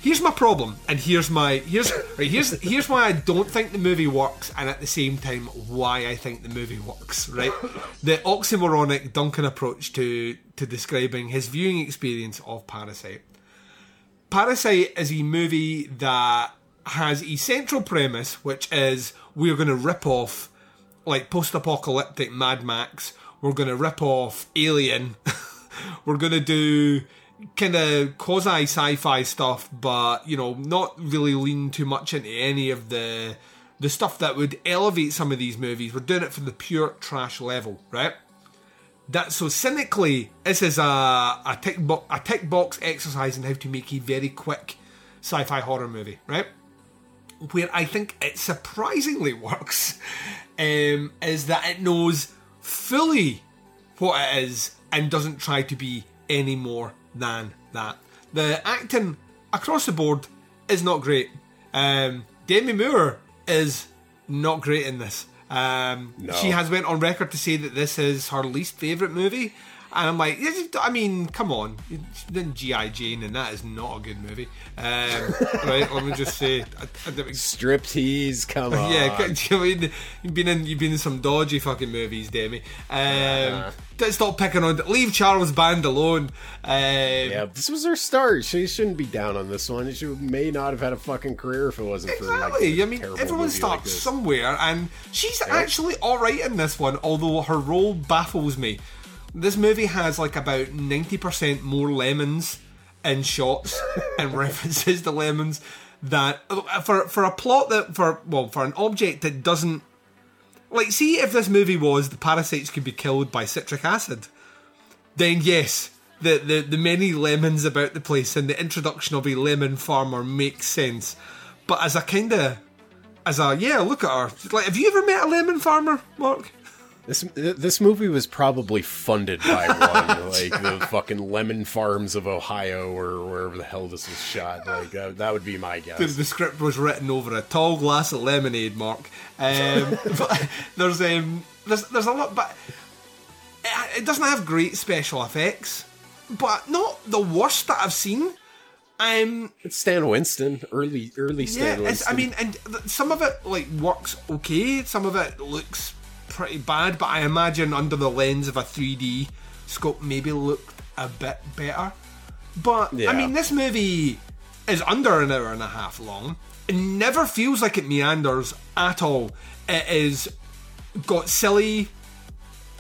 here's my problem, and here's my here's right, here's here's why I don't think the movie works, and at the same time why I think the movie works. Right, the oxymoronic Duncan approach to to describing his viewing experience of Parasite. Parasite is a movie that has a central premise, which is we're going to rip off, like, post-apocalyptic Mad Max. We're going to rip off Alien. We're going to do kind of quasi-sci-fi stuff, but, you know, not really lean too much into any of the the stuff that would elevate some of these movies. We're doing it from the pure trash level, right? That, so cynically, this is a a tick, bo- a tick box exercise in how to make a very quick sci-fi horror movie, right? Where I think it surprisingly works um, is that it knows fully what it is and doesn't try to be any more than that. The acting across the board is not great. Um, Demi Moore is not great in this. Um, no. She has went on record to say that this is her least favourite movie, and I'm like, I mean, come on, then G I Jane, and that is not a good movie. Um, right? Let me just say, I, I striptease, come on. Yeah, I mean, you've been in you've been in some dodgy fucking movies, Demi. Um, uh-huh. Don't stop picking on. Leave Charles Band alone. Um, yeah, this was her start. She shouldn't be down on this one. She may not have had a fucking career if it wasn't exactly. for exactly. Like, I mean, everyone starts like somewhere, and she's yeah. actually all right in this one. Although her role baffles me. This movie has like about ninety percent more lemons in shots and references to lemons than for for a plot that for well for an object that doesn't. Like, see, if this movie was the parasites could be killed by citric acid, then yes, the, the, the many lemons about the place and the introduction of a lemon farmer makes sense. But as a kind of, as a, yeah, look at her. Like, have you ever met a lemon farmer, Mark? This this movie was probably funded by one, like the fucking lemon farms of Ohio or wherever the hell this was shot. Like that, that would be my guess. The, the script was written over a tall glass of lemonade, Mark. Um, but there's um there's there's a lot, but it, it doesn't have great special effects, but not the worst that I've seen. Um, it's Stan Winston, early early Stan yeah, Winston. I mean, and some of it like works okay, some of it looks pretty bad, but I imagine under the lens of a three D scope maybe looked a bit better. But yeah. I mean, this movie is under an hour and a half long. It never feels like it meanders at all. It is got silly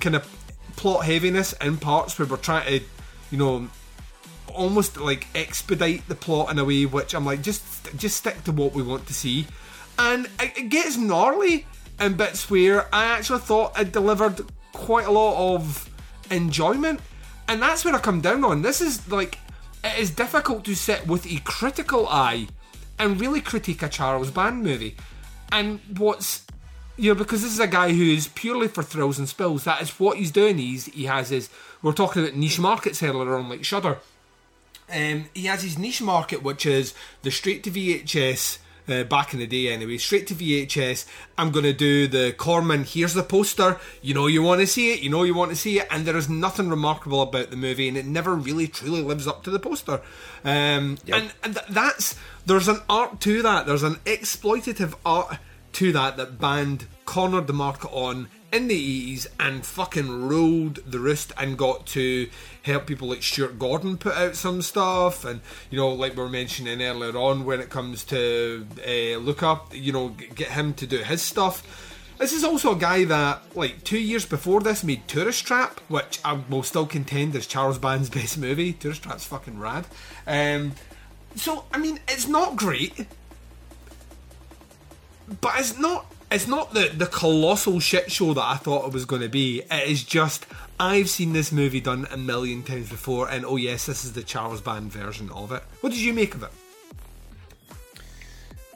kind of plot heaviness in parts where we're trying to, you know, almost like expedite the plot in a way which I'm like, just just stick to what we want to see. And it, it gets gnarly in bits where I actually thought it delivered quite a lot of enjoyment, and that's where I come down on. This is like, it is difficult to sit with a critical eye and really critique a Charles Band movie. And what's, you know, because this is a guy who is purely for thrills and spills. That is what he's doing. He's, he has his, we're talking about niche markets earlier on, like Shudder. Um, he has his niche market, which is the straight to V H S, uh, back in the day anyway, straight to V H S. I'm going to do the Corman, here's the poster, you know you want to see it, you know you want to see it, and there is nothing remarkable about the movie, and it never really truly lives up to the poster. Um, yep. And, and th- that's, there's an art to that, there's an exploitative art to that that Band cornered the market on in the eighties and fucking ruled the roost, and got to help people like Stuart Gordon put out some stuff, and you know, like we were mentioning earlier on when it comes to uh, Luca, you know, get him to do his stuff. This is also a guy that, like, two years before this made Tourist Trap, which I will still contend is Charles Band's best movie. Tourist Trap's fucking rad. Um, so, I mean, it's not great, but it's not It's not the, the colossal shit show that I thought it was going to be. It is just, I've seen this movie done a million times before, and oh yes, this is the Charles Band version of it. What did you make of it?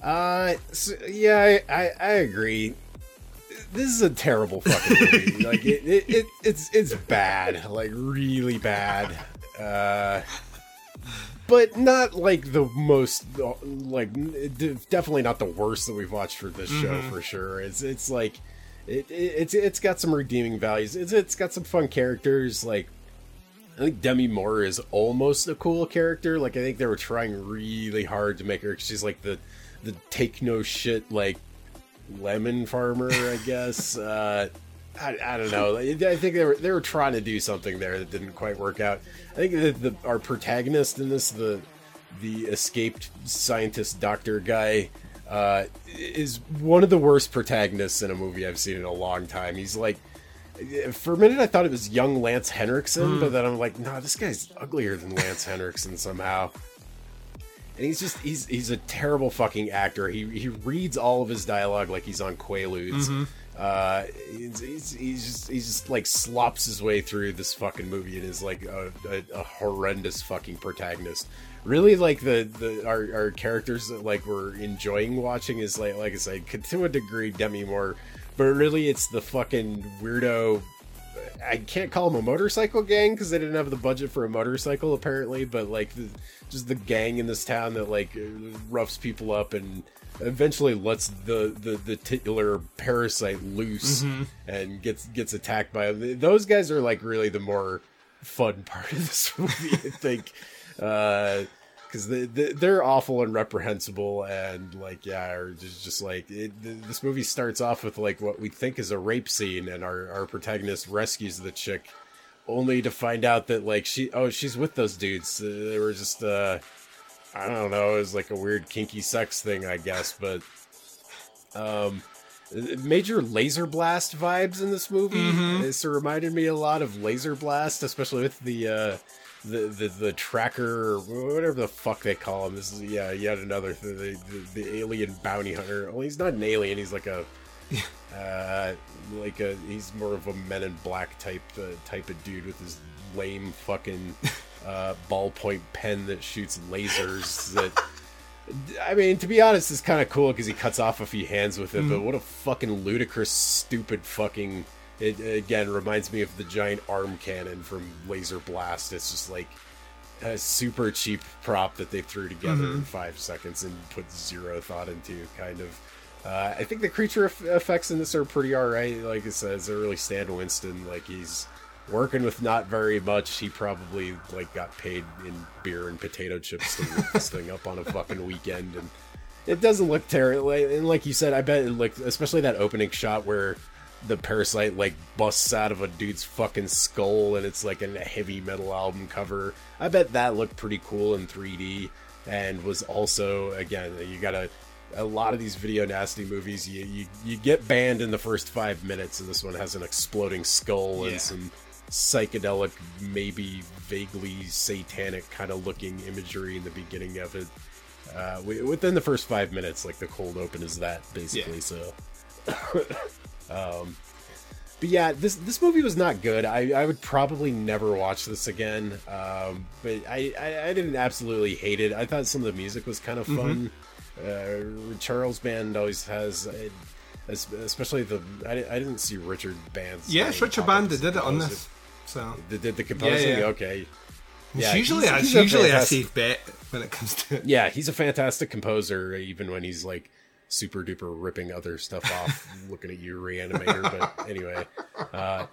Uh, so, yeah, I, I agree. This is a terrible fucking movie. Like it, it, it, it's it's bad, like really bad. Uh, but not like the most, like definitely not the worst that we've watched for this mm-hmm. show for sure. It's it's like it, it it's it's got some redeeming values. It's it's got some fun characters. Like I think Demi Moore is almost a cool character. Like I think they were trying really hard to make her. She's like the the take no shit like lemon farmer, I guess. uh, I, I don't know. I think they were they were trying to do something there that didn't quite work out. I think that the, our protagonist in this, the the escaped scientist doctor guy, uh, is one of the worst protagonists in a movie I've seen in a long time. He's like, for a minute I thought it was young Lance Henriksen, mm. but then I'm like, no, nah, this guy's uglier than Lance Henriksen somehow. And he's just, he's he's a terrible fucking actor. He he reads all of his dialogue like he's on Quaaludes. Mm-hmm. Uh, he's, he's, he's just, he's just like slops his way through this fucking movie and is like a, a, a horrendous fucking protagonist. Really, like the, the, our, our characters that like we're enjoying watching is like, like I said, to a degree Demi Moore, but really it's the fucking weirdo. I can't call them a motorcycle gang because they didn't have the budget for a motorcycle apparently, but like the, just the gang in this town that like roughs people up and eventually lets the, the, the titular parasite loose mm-hmm. and gets gets attacked by them. Those guys are like really the more fun part of this movie, I think, because uh, they, they, they're awful and reprehensible and like yeah, or just just like it, this movie starts off with like what we think is a rape scene, and our, our protagonist rescues the chick, only to find out that like she oh she's with those dudes. They were just uh. I don't know, it was like a weird kinky sex thing, I guess, but um, major Laser Blast vibes in this movie. Mm-hmm. This reminded me a lot of Laser Blast, especially with the, uh, the, the, the tracker, or whatever the fuck they call him. This is, yeah, yet another thing, the, the, the alien bounty hunter. Well, he's not an alien, he's like a, uh, like a, he's more of a Men in Black type, uh, type of dude with his lame fucking... Uh, ballpoint pen that shoots lasers. That I mean, to be honest, is kind of cool because he cuts off a few hands with it. Mm. But what a fucking ludicrous, stupid fucking! It again reminds me of the giant arm cannon from Laser Blast. It's just like a super cheap prop that they threw together mm-hmm. in five seconds and put zero thought into. Kind of. Uh, I think the creature effects in this are pretty alright. Like I said, it's a really Stan Winston. Like he's. Working with not very much, he probably like got paid in beer and potato chips to whip this thing up on a fucking weekend, and it doesn't look terrible. And like you said, I bet it looked, especially that opening shot where the parasite like busts out of a dude's fucking skull, and it's like a heavy metal album cover. I bet that looked pretty cool in three D, and was also again you gotta. A lot of these video nasty movies, you you you get banned in the first five minutes, and this one has an exploding skull yeah. and some. Psychedelic, maybe vaguely satanic kind of looking imagery in the beginning of it. Uh, within the first five minutes, like the cold open is that basically. Yeah. So, um, but yeah, this this movie was not good. I, I would probably never watch this again. Um, but I, I I didn't absolutely hate it. I thought some of the music was kind of fun. Mm-hmm. Uh, Charles Band always has. Uh, Especially the, I, I didn't see Richard Band's. Yes, Richard Band did it on this. So they did the composing. Yeah, yeah. Okay, Yeah, usually, he's, he's I, usually I see bet when it comes to it. Yeah, he's a fantastic composer, even when he's like super duper ripping other stuff off. Looking at you, Reanimator. But anyway, uh,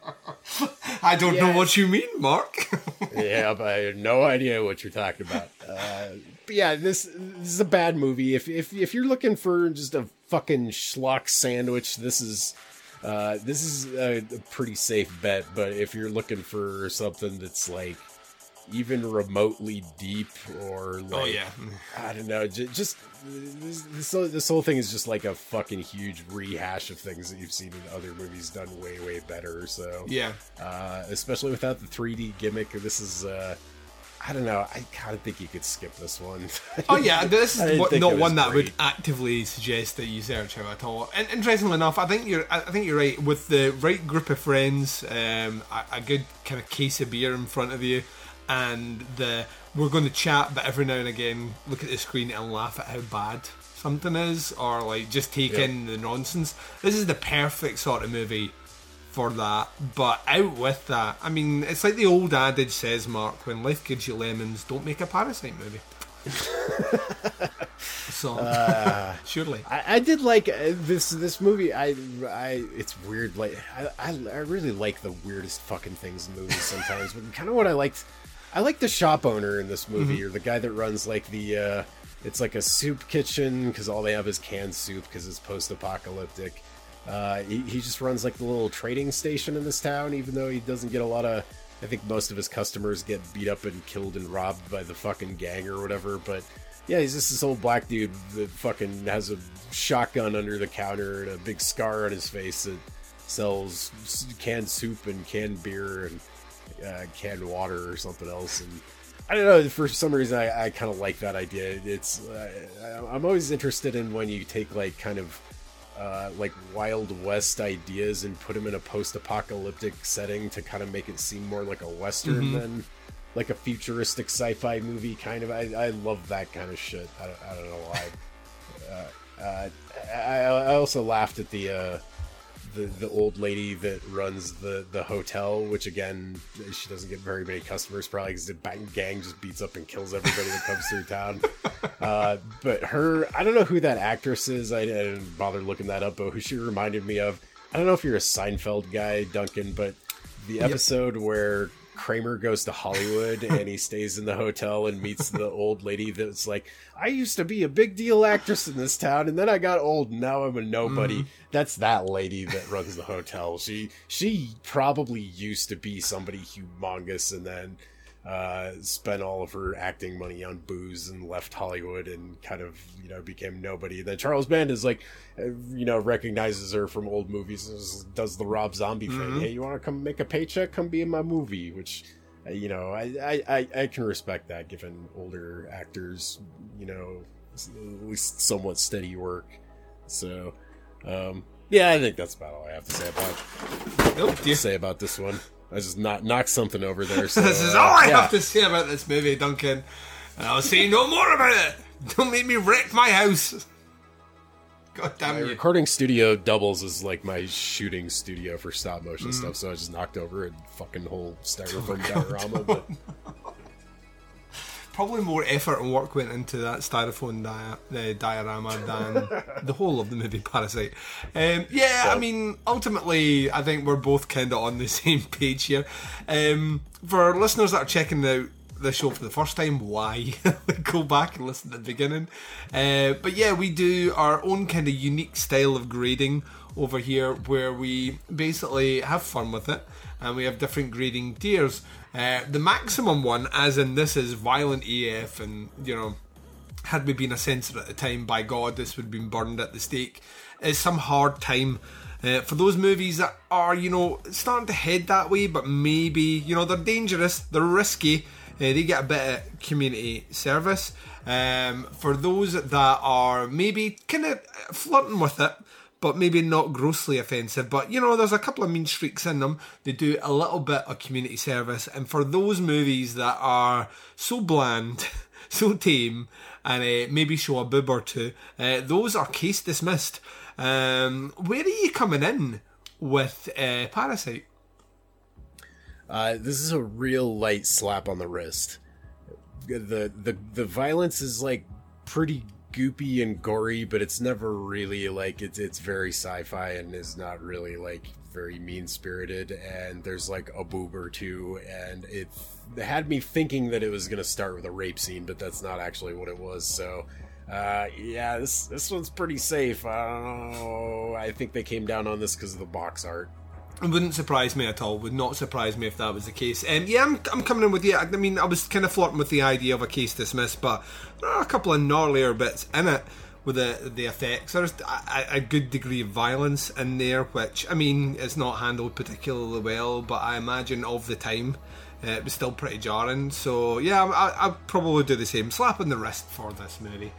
I don't yeah. know what you mean, Mark. Yeah, but I have no idea what you're talking about. Uh, but yeah, this this is a bad movie. If if if you're looking for just a fucking schlock sandwich, this is. Uh, this is a pretty safe bet, but if you're looking for something that's like even remotely deep or like, oh, yeah. I don't know, just, just this, this, this whole thing is just like a fucking huge rehash of things that you've seen in other movies done way, way better. So yeah, uh, especially without the three D gimmick, this is, uh, I don't know. I kind of think you could skip this one. Oh yeah, this is what, not one that great. Would actively suggest that you search out at all. And interestingly enough, I think you're, I think you're right. With the right group of friends, um, a, a good kind of case of beer in front of you, and the we're going to chat, but every now and again, look at the screen and laugh at how bad something is, or like just take yeah. in the nonsense. This is the perfect sort of movie for that, but out with that. I mean, it's like the old adage says, Mark, when life gives you lemons, don't make a Parasite movie. So uh, surely I, I did like uh, this this movie. I, I it's weird, like I, I I really like the weirdest fucking things in movies sometimes. But kind of what I liked, I like the shop owner in this movie, mm-hmm. or the guy that runs like the uh, it's like a soup kitchen, because all they have is canned soup because it's post-apocalyptic. Uh, he, he just runs like the little trading station in this town, even though he doesn't get a lot of, I think most of his customers get beat up and killed and robbed by the fucking gang or whatever. But yeah, he's just this old black dude that fucking has a shotgun under the counter and a big scar on his face that sells canned soup and canned beer and uh, canned water or something else. And I don't know, for some reason I, I kind of like that idea. It's uh, I'm always interested in when you take like kind of Uh, like Wild West ideas and put them in a post-apocalyptic setting to kind of make it seem more like a Western mm-hmm. than like a futuristic sci-fi movie kind of. I, I love that kind of shit. I don't, I don't know why. uh, uh, I, I also laughed at the, uh, the the old lady that runs the, the hotel, which again, she doesn't get very many customers probably because the gang just beats up and kills everybody that comes through town. Uh, but her, I don't know who that actress is. I didn't bother looking that up, but who she reminded me of, I don't know if you're a Seinfeld guy, Duncan, but the episode yep. where Kramer goes to Hollywood and he stays in the hotel and meets the old lady that's like, I used to be a big deal actress in this town, and then I got old, and now I'm a nobody. Mm-hmm. That's that lady that runs the hotel. She, she probably used to be somebody humongous and then uh spent all of her acting money on booze and left Hollywood and kind of, you know, became nobody. Then Charles Band is like, you know, recognizes her from old movies and does the Rob Zombie mm-hmm. thing. Hey, you want to come make a paycheck? Come be in my movie. Which, you know, I, I, I can respect that given older actors, you know, at least somewhat steady work. So, um, yeah, I think that's about all I have to say about, nope, to say about this one. I just not knocked something over there. So, this is uh, all I yeah. have to say about this movie, Duncan. And I'll say no more about it. Don't make me wreck my house. God damn it. My recording studio doubles as like my shooting studio for stop motion mm. stuff, so I just knocked over a fucking whole styrofoam oh diorama. But... Probably more effort and work went into that styrofoam di- uh, diorama than the whole of the movie Parasite. Um, yeah, I mean, ultimately, I think we're both kind of on the same page here. Um, for our listeners that are checking out the show for the first time, why? Go back and listen to the beginning. Uh, but yeah, we do our own kind of unique style of grading over here where we basically have fun with it and we have different grading tiers. Uh, the maximum one, as in this is violent A F, and, you know, had we been a censor at the time, by God, this would have been burned at the stake, is some hard time. Uh, for those movies that are, you know, starting to head that way, but maybe, you know, they're dangerous, they're risky, uh, they get a bit of community service. Um, for those that are maybe kind of flirting with it, but maybe not grossly offensive. But, you know, there's a couple of mean streaks in them. They do a little bit of community service. And for those movies that are so bland, so tame, and uh, maybe show a boob or two, uh, those are case dismissed. Um, where are you coming in with uh, Parasite? Uh, this is a real light slap on the wrist. the the the violence is like pretty goopy and gory, but it's never really like it's it's very sci-fi and is not really like very mean-spirited, and there's like a boob or two, and it had me thinking that it was gonna start with a rape scene, but that's not actually what it was. So uh yeah, this this one's pretty safe. I don't know, I think they came down on this because of the box art. It wouldn't surprise me at all. Would not surprise me if that was the case. Um, yeah, I'm I'm coming in with you. I mean, I was kind of flirting with the idea of a case dismissed, but there are a couple of gnarlier bits in it with the the effects. There's a, a good degree of violence in there, which, I mean, it's not handled particularly well, but I imagine of the time, uh, it was still pretty jarring. So, yeah, I, I'll probably do the same. Slap on the wrist for this movie.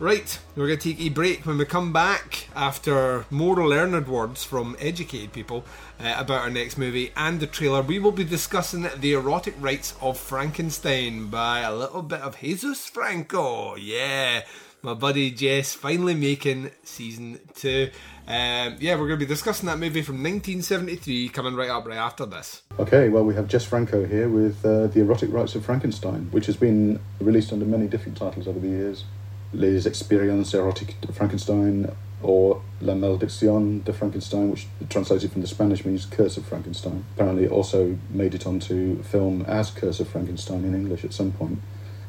Right, we're going to take a break. When we come back, after more learned words from educated people uh, about our next movie and the trailer, we will be discussing The Erotic Rites of Frankenstein by a little bit of Jesus Franco. Yeah, my buddy Jess finally making season two. Um, yeah, we're going to be discussing that movie from nineteen seventy-three, coming right up right after this. Okay, well, we have Jess Franco here with uh, The Erotic Rites of Frankenstein, which has been released under many different titles over the years. Les Expériences Erotiques de Frankenstein, or La Malédiction de Frankenstein, which translated from the Spanish means Curse of Frankenstein. Apparently it also made it onto film as Curse of Frankenstein in English at some point.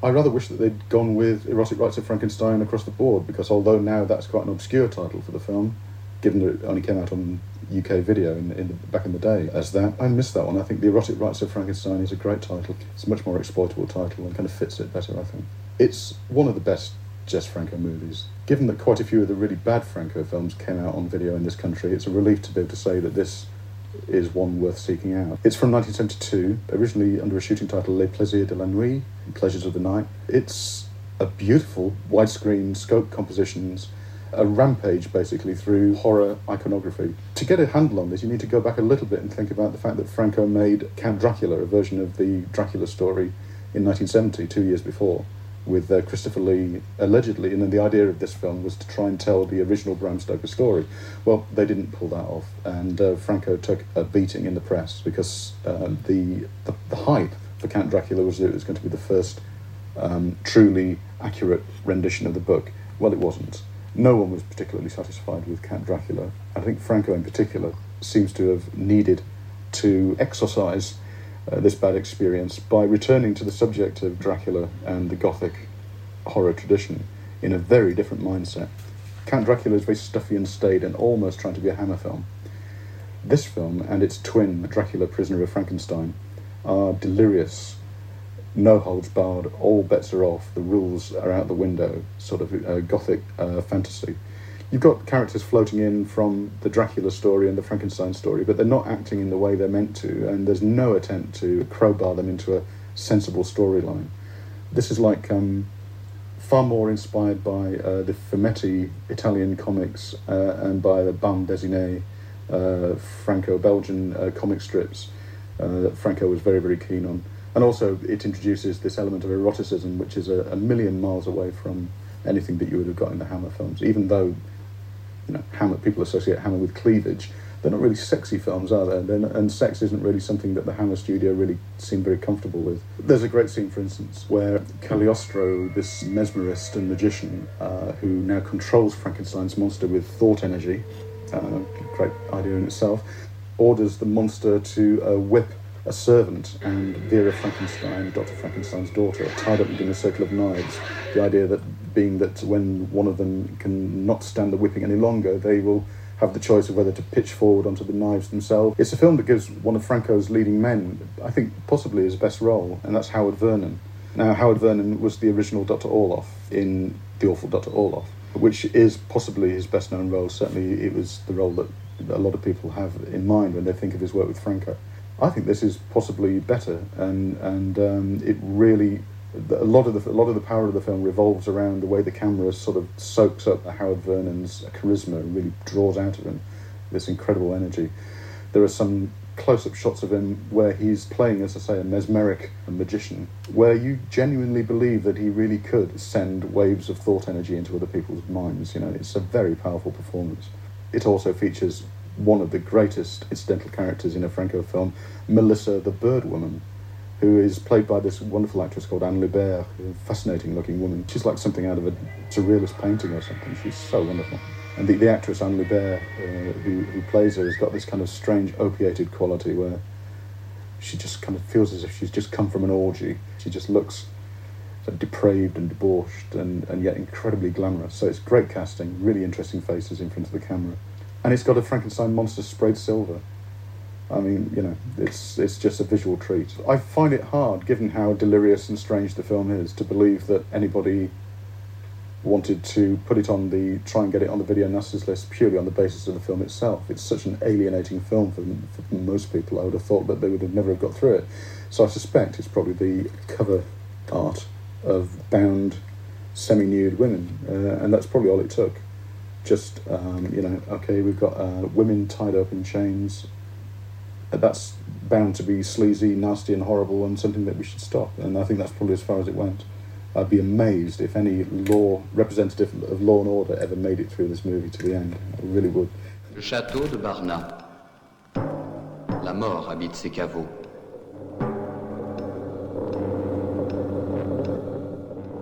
I rather wish that they'd gone with Erotic Rites of Frankenstein across the board, because although now that's quite an obscure title for the film, given that it only came out on U K video in, in the, back in the day as that, I missed that one. I think The Erotic Rites of Frankenstein is a great title. It's a much more exploitable title and kind of fits it better, I think. It's one of the best Jess Franco movies. Given that quite a few of the really bad Franco films came out on video in this country, it's a relief to be able to say that this is one worth seeking out. It's from nineteen seventy-two, originally under a shooting title Les Plaisirs de la Nuit, Pleasures of the Night. It's a beautiful widescreen scope compositions, a rampage basically through horror iconography. To get a handle on this, you need to go back a little bit and think about the fact that Franco made Count Dracula, a version of the Dracula story, in nineteen seventy, two years before, with uh, Christopher Lee, allegedly, and then the idea of this film was to try and tell the original Bram Stoker story. Well, they didn't pull that off, and uh, Franco took a beating in the press, because uh, the, the the hype for Count Dracula was that it was going to be the first um, truly accurate rendition of the book. Well, it wasn't. No one was particularly satisfied with Count Dracula. I think Franco in particular seems to have needed to exorcise Uh, this bad experience by returning to the subject of Dracula and the Gothic horror tradition in a very different mindset. Count Dracula is very stuffy and staid and almost trying to be a Hammer film. This film and its twin, Dracula Prisoner of Frankenstein, are delirious, no holds barred, all bets are off, the rules are out the window, sort of uh, Gothic uh, fantasy. You've got characters floating in from the Dracula story and the Frankenstein story, but they're not acting in the way they're meant to, and there's no attempt to crowbar them into a sensible storyline. This is like um, far more inspired by uh, the Fumetti Italian comics uh, and by the Bande dessinée uh, Franco-Belgian uh, comic strips uh, that Franco was very, very keen on. And also it introduces this element of eroticism, which is a, a million miles away from anything that you would have got in the Hammer films, even though you know, Hammer, people associate Hammer with cleavage. They're not really sexy films, are they? Not, and sex isn't really something that the Hammer studio really seemed very comfortable with. There's a great scene, for instance, where Cagliostro, this mesmerist and magician, uh, who now controls Frankenstein's monster with thought energy, uh, great idea in itself, orders the monster to uh, whip a servant and Vera Frankenstein, Doctor Frankenstein's daughter, tied up within a circle of knives. The idea that being that when one of them can not stand the whipping any longer, they will have the choice of whether to pitch forward onto the knives themselves. It's a film that gives one of Franco's leading men, I think, possibly his best role, and that's Howard Vernon. Now, Howard Vernon was the original Doctor Orloff in The Awful Doctor Orloff, which is possibly his best-known role. Certainly it was the role that a lot of people have in mind when they think of his work with Franco. I think this is possibly better, and and um, it really, a lot of the a lot of the power of the film revolves around the way the camera sort of soaks up Howard Vernon's charisma and really draws out of him this incredible energy. There are some close-up shots of him where he's playing, as I say, a mesmeric magician, where you genuinely believe that he really could send waves of thought energy into other people's minds. You know, it's a very powerful performance. It also features one of the greatest incidental characters in a Franco film, Melissa the Bird Woman, who is played by this wonderful actress called Anne Libert, a fascinating-looking woman. She's like something out of a surrealist painting or something. She's so wonderful. And the, the actress Anne Libert, uh, who, who plays her, has got this kind of strange opiated quality where she just kind of feels as if she's just come from an orgy. She just looks sort of depraved and debauched and, and yet incredibly glamorous. So it's great casting, really interesting faces in front of the camera. And it's got a Frankenstein monster sprayed silver. I mean, you know, it's it's just a visual treat. I find it hard, given how delirious and strange the film is, to believe that anybody wanted to put it on the, try and get it on the video nasties list purely on the basis of the film itself. It's such an alienating film for, for most people. I would have thought that they would have never have got through it. So I suspect it's probably the cover art of bound, semi-nude women, uh, and that's probably all it took. Just, um, you know, okay, we've got uh, women tied up in chains. That's bound to be sleazy, nasty and horrible and something that we should stop. And I think that's probably as far as it went. I'd be amazed if any law representative of Law and Order ever made it through this movie to the end. I really would. Le château de Barna. La mort habite ses caveaux.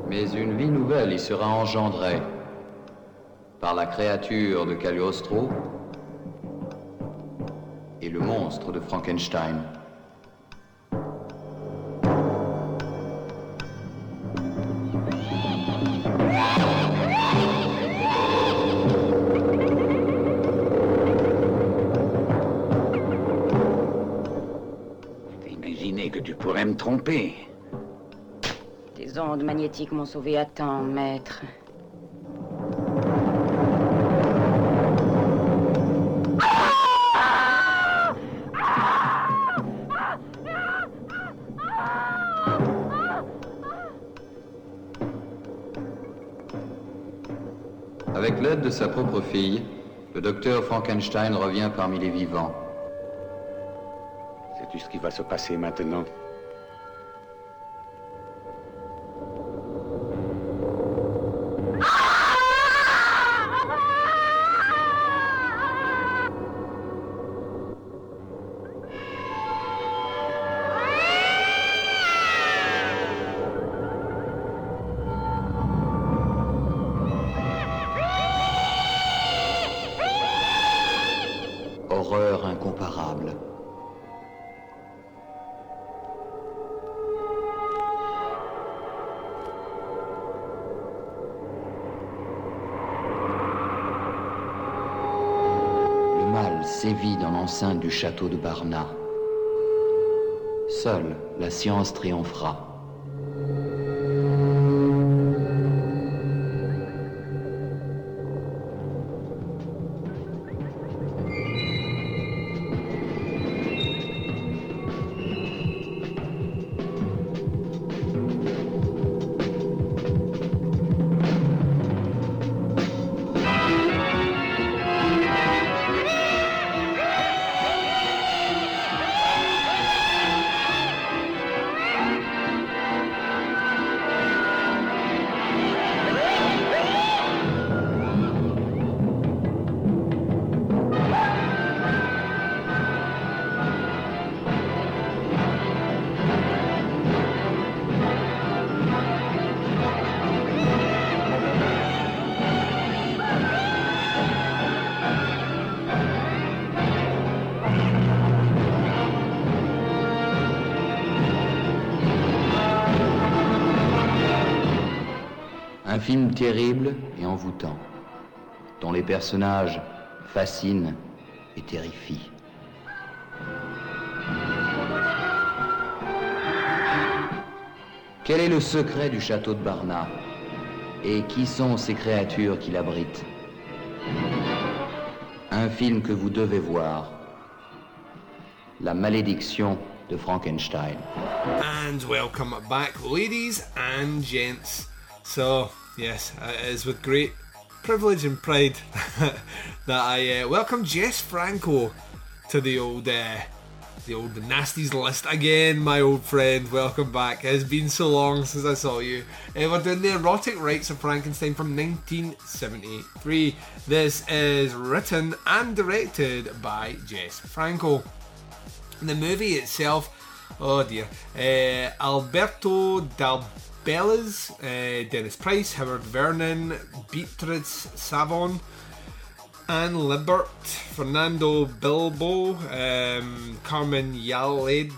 Mais une vie nouvelle y sera engendrée par la créature de Cagliostro et le monstre de Frankenstein. Imaginez que tu pourrais me tromper. Des ondes magnétiques m'ont sauvé à temps, maître. Avec l'aide de sa propre fille, le docteur Frankenstein revient parmi les vivants. Sais-tu ce qui va se passer maintenant ? Sein du château de Barna. Seule la science triomphera. Un film terrible et envoûtant, dont les personnages fascinent et terrifient. Quel est le secret du château de Barna ? Et qui sont ces créatures qui l'abritent ? Un film que vous devez voir, La malédiction de Frankenstein. And welcome back, ladies and gents. So, yes, it is with great privilege and pride that I uh, welcome Jess Franco to the old uh, the old nasties list again, my old friend. Welcome back. It's been so long since I saw you. Uh, we're doing the Erotic Rites of Frankenstein from nineteen seventy-three. This is written and directed by Jess Franco. The movie itself Oh dear. Uh, Alberto Dalbelas, uh, Dennis Price, Howard Vernon, Beatriz Savon, Anne Libert, Fernando Bilbo, um, Carmen Yalade,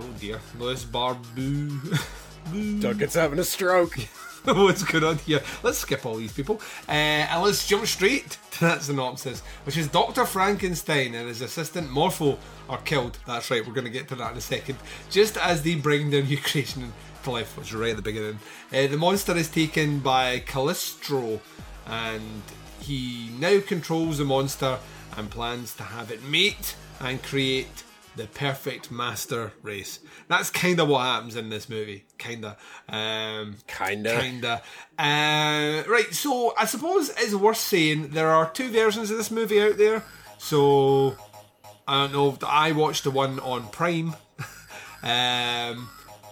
oh dear, Louis Barbu. Duncan's having a stroke. What's going on here? Let's skip all these people. Uh, and let's jump straight to that synopsis, which is Doctor Frankenstein and his assistant Morpho are killed. That's right, we're going to get to that in a second. Just as they bring their new creation to life, which is right at the beginning. Uh, the monster is taken by Cagliostro, and he now controls the monster and plans to have it mate and create the perfect master race. That's kind of what happens in this movie. Kind of. Um, kind of. Kind of. Uh, right, so I suppose it's worth saying there are two versions of this movie out there. So, I don't know. I watched the one on Prime, um,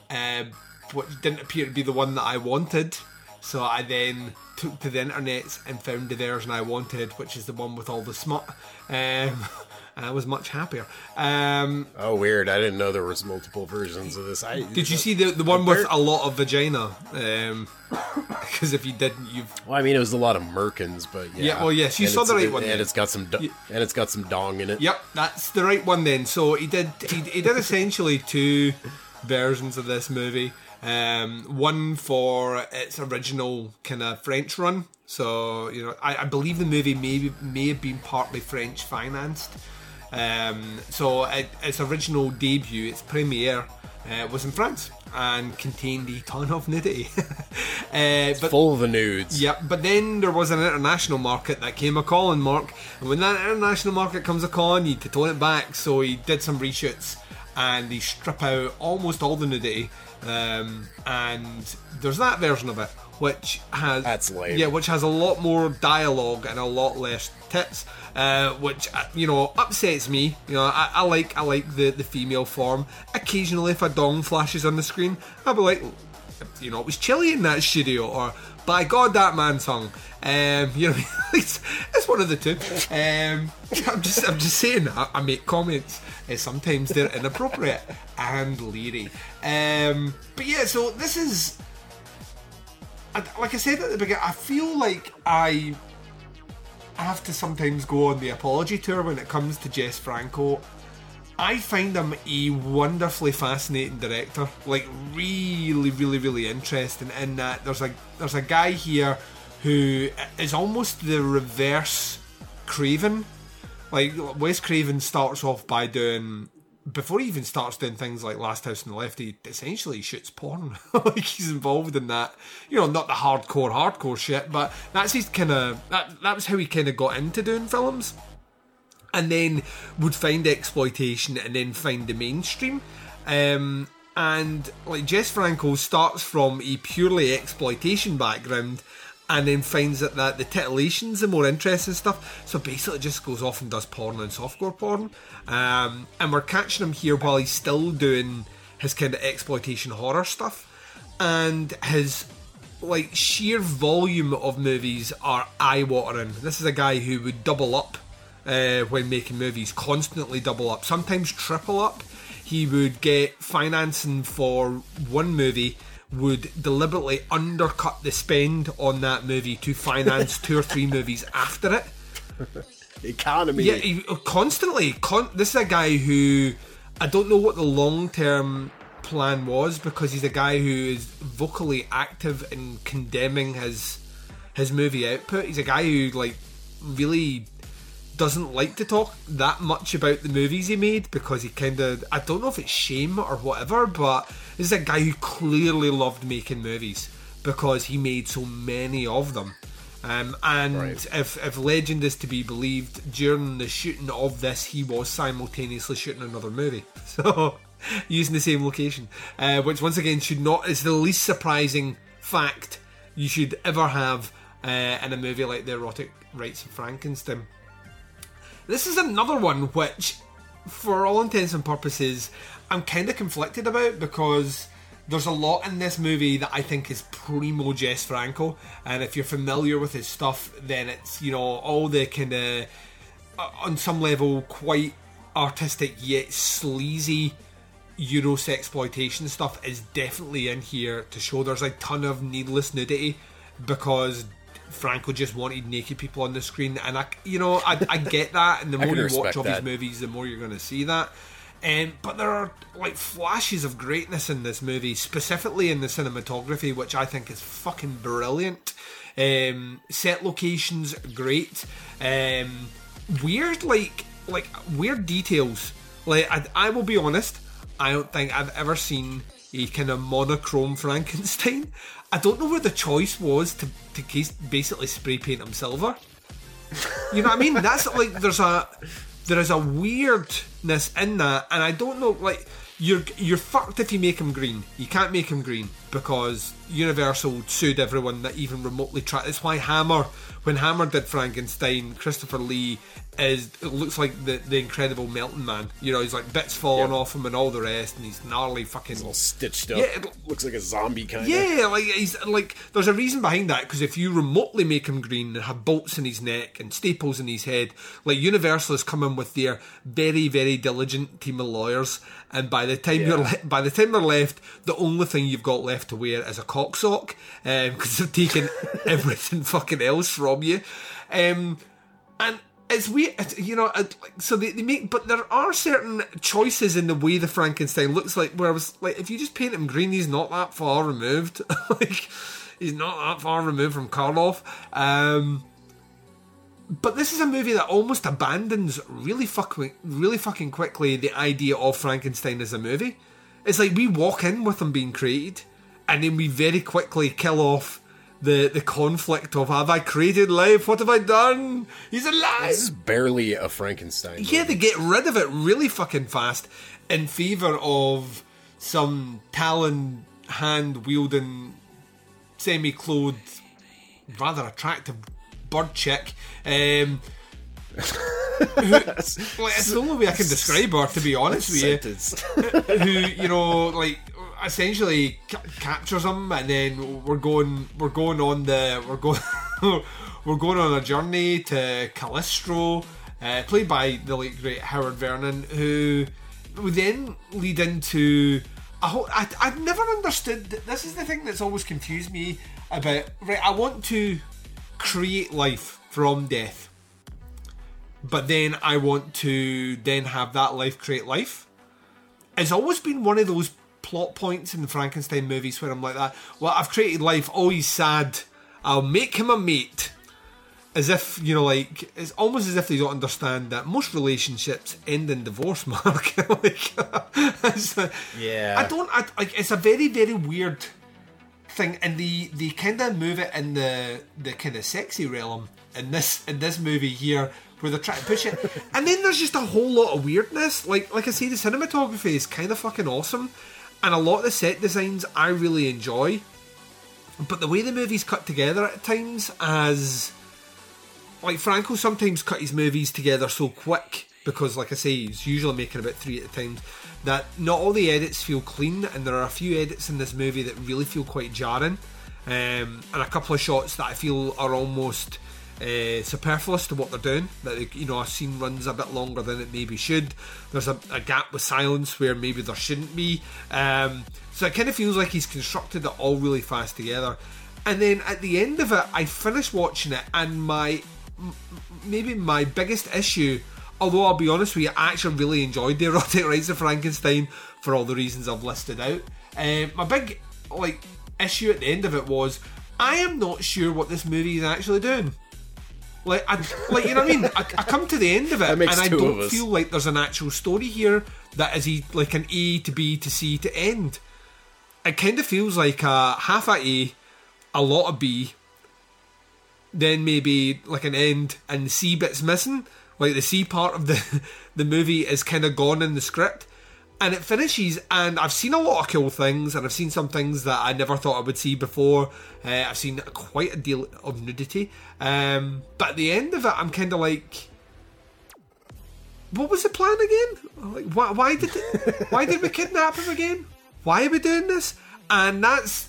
uh, which didn't appear to be the one that I wanted. So I then took to the internet and found the version I wanted, which is the one with all the smut. Um... And I was much happier. Um, oh, weird. I didn't know there was multiple versions of this. I, did you see the, the one with a lot of vagina? Um, because if you didn't, you've... Well, I mean, it was a lot of merkins, but yeah. Yeah, well, yes, you and saw the right one. And then. it's got some do- yeah. and it's got some dong in it. Yep, that's the right one then. So he did, he, he did essentially two versions of this movie. Um, one for its original kind of French run. So, you know, I, I believe the movie may, may have been partly French financed. Um, so it, its original debut, its premiere, uh, was in France and contained a ton of nudity. uh, but, full of the nudes. Yeah, but then there was an international market that came a-calling, Mark. And when that international market comes a-calling, you need to tone it back. So he did some reshoots and they strip out almost all the nudity. Um, and there's that version of it, which has that's lame. Yeah, which has a lot more dialogue and a lot less tits, uh, which you know upsets me. You know, I, I like I like the, the female form. Occasionally, if a dong flashes on the screen, I'll be like, you know, it was chilly in that studio, or by God, that man's hung. Um, you know, it's, it's one of the two. Um, I'm just I'm just saying that I make comments. Uh, sometimes they're inappropriate and leery. Um, but yeah, so this is, I, like I said at the beginning, I feel like I have to sometimes go on the apology tour when it comes to Jess Franco. I find him a wonderfully fascinating director, like really, really, really interesting in that there's a there's a guy here who is almost the reverse Craven. Like, Wes Craven starts off by doing... Before he even starts doing things like Last House on the Left, he essentially shoots porn. Like, he's involved in that. You know, not the hardcore, hardcore shit, but that's his kind of... That, that was how he kind of got into doing films. And then would find exploitation and then find the mainstream. Um, and, like, Jess Franco starts from a purely exploitation background and then finds that, that the titillation's the more interesting stuff. So basically just goes off and does porn and softcore porn. Um, and we're catching him here while he's still doing his kind of exploitation horror stuff. And his like sheer volume of movies are eye-watering. This is a guy who would double up uh, when making movies, constantly double up, sometimes triple up. He would get financing for one movie, would deliberately undercut the spend on that movie to finance two or three movies after it. Economy. Yeah, he, constantly. Con- this is a guy who, I don't know what the long-term plan was, because he's a guy who is vocally active in condemning his his movie output. He's a guy who like really doesn't like to talk that much about the movies he made, because he kind of, I don't know if it's shame or whatever, but this is a guy who clearly loved making movies because he made so many of them. Um, and right. if, if legend is to be believed, during the shooting of this, he was simultaneously shooting another movie. So, using the same location, uh, which once again should not, is the least surprising fact you should ever have uh, in a movie like The Erotic Rites of Frankenstein. This is another one which, for all intents and purposes, I'm kind of conflicted about, because there's a lot in this movie that I think is primo Jess Franco, and if you're familiar with his stuff, then it's, you know, all the kind of, on some level, quite artistic yet sleazy Euro sexploitation stuff is definitely in here to show. There's a ton of needless nudity because Franco just wanted naked people on the screen, and I, you know, I, I get that. And the more you watch all these movies, the more you're going to see that. Um, but there are like flashes of greatness in this movie, specifically in the cinematography, which I think is fucking brilliant. Um, set locations, great. Um, weird, like like weird details. Like I, I will be honest, I don't think I've ever seen a kind of monochrome Frankenstein. I don't know where the choice was to to case, basically spray paint him silver. You know what I mean? That's like there's a there is a weirdness in that, and I don't know. Like you're you're fucked if you make him green. You can't make him green because Universal sued everyone that even remotely tried. That's why Hammer, when Hammer did Frankenstein, Christopher Lee is it looks like the the Incredible Melting Man. You know, he's like bits falling yep. off him and all the rest, and he's gnarly fucking. He's all stitched up. Yeah, it looks like a zombie kind of. Yeah, like he's like. There's a reason behind that, because if you remotely make him green and have bolts in his neck and staples in his head, like Universal has come in with their very very diligent team of lawyers, and by the time yeah. you're le- by the time they're left, the only thing you've got left to wear is a cock sock, because um, they've taken everything fucking else from you, um, and. It's weird, you know, so they, they make, but there are certain choices in the way the Frankenstein looks like, where I was like, if you just paint him green, he's not that far removed. Like, he's not that far removed from Karloff. Um, but this is a movie that almost abandons really fucking, really fucking quickly the idea of Frankenstein as a movie. It's like we walk in with him being created, and then we very quickly kill off The the conflict of, have I created life? What have I done? He's alive! This is barely a Frankenstein movie. Yeah, they get rid of it really fucking fast in favour of some talon, hand-wielding, semi-clothed, rather attractive bird chick. Um, who, like, it's the only way I can describe her, to be honest with you. Who, you know, like... essentially c- captures him, and then we're going we're going on the we're going we're going on a journey to Cagliostro, uh, played by the late great Howard Vernon, who would then lead into a whole. I, I've never understood. This is the thing that's always confused me about. Right, I want to create life from death, but then I want to then have that life create life. It's always been one of those plot points in the Frankenstein movies where I'm like that. Well, I've created life. Oh, he's sad. I'll make him a mate. As if, you know, like, it's almost as if they don't understand that most relationships end in divorce, Mark. Like, it's a, yeah. I don't, I, like, it's a very, very weird thing. And they, they kind of move it in the, the kind of sexy realm in this, in this movie here, where they're trying to push it. And then there's just a whole lot of weirdness. Like, like I say, the cinematography is kind of fucking awesome. And a lot of the set designs I really enjoy. But the way the movie's cut together at times as... like, Franco sometimes cut his movies together so quick, because, like I say, he's usually making about three at a time, that not all the edits feel clean, and there are a few edits in this movie that really feel quite jarring. Um, and a couple of shots that I feel are almost uh, superfluous to what they're doing. That, you know, a scene runs a bit longer than it maybe should. There's a, a gap with silence where maybe there shouldn't be. Um, so it kind of feels like he's constructed it all really fast together. And then at the end of it, I finished watching it, and my m- maybe my biggest issue, although I'll be honest with you, I actually really enjoyed the Erotic Rites of Frankenstein for all the reasons I've listed out. Um, my big like issue at the end of it was I am not sure what this movie is actually doing. Like, I, like, you know what I mean? I, I come to the end of it, and I don't feel like there's an actual story here that is like an A to B to C to end. It kind of feels like a half a A, a lot of B, then maybe like an end, and the C bit's missing. Like, the C part of the, the movie is kind of gone in the script. And it finishes, and I've seen a lot of cool things, and I've seen some things that I never thought I would see before. Uh, I've seen quite a deal of nudity. Um, but at the end of it, I'm kind of like, what was the plan again? Like, why, why did why did we kidnap him again? Why are we doing this? And that's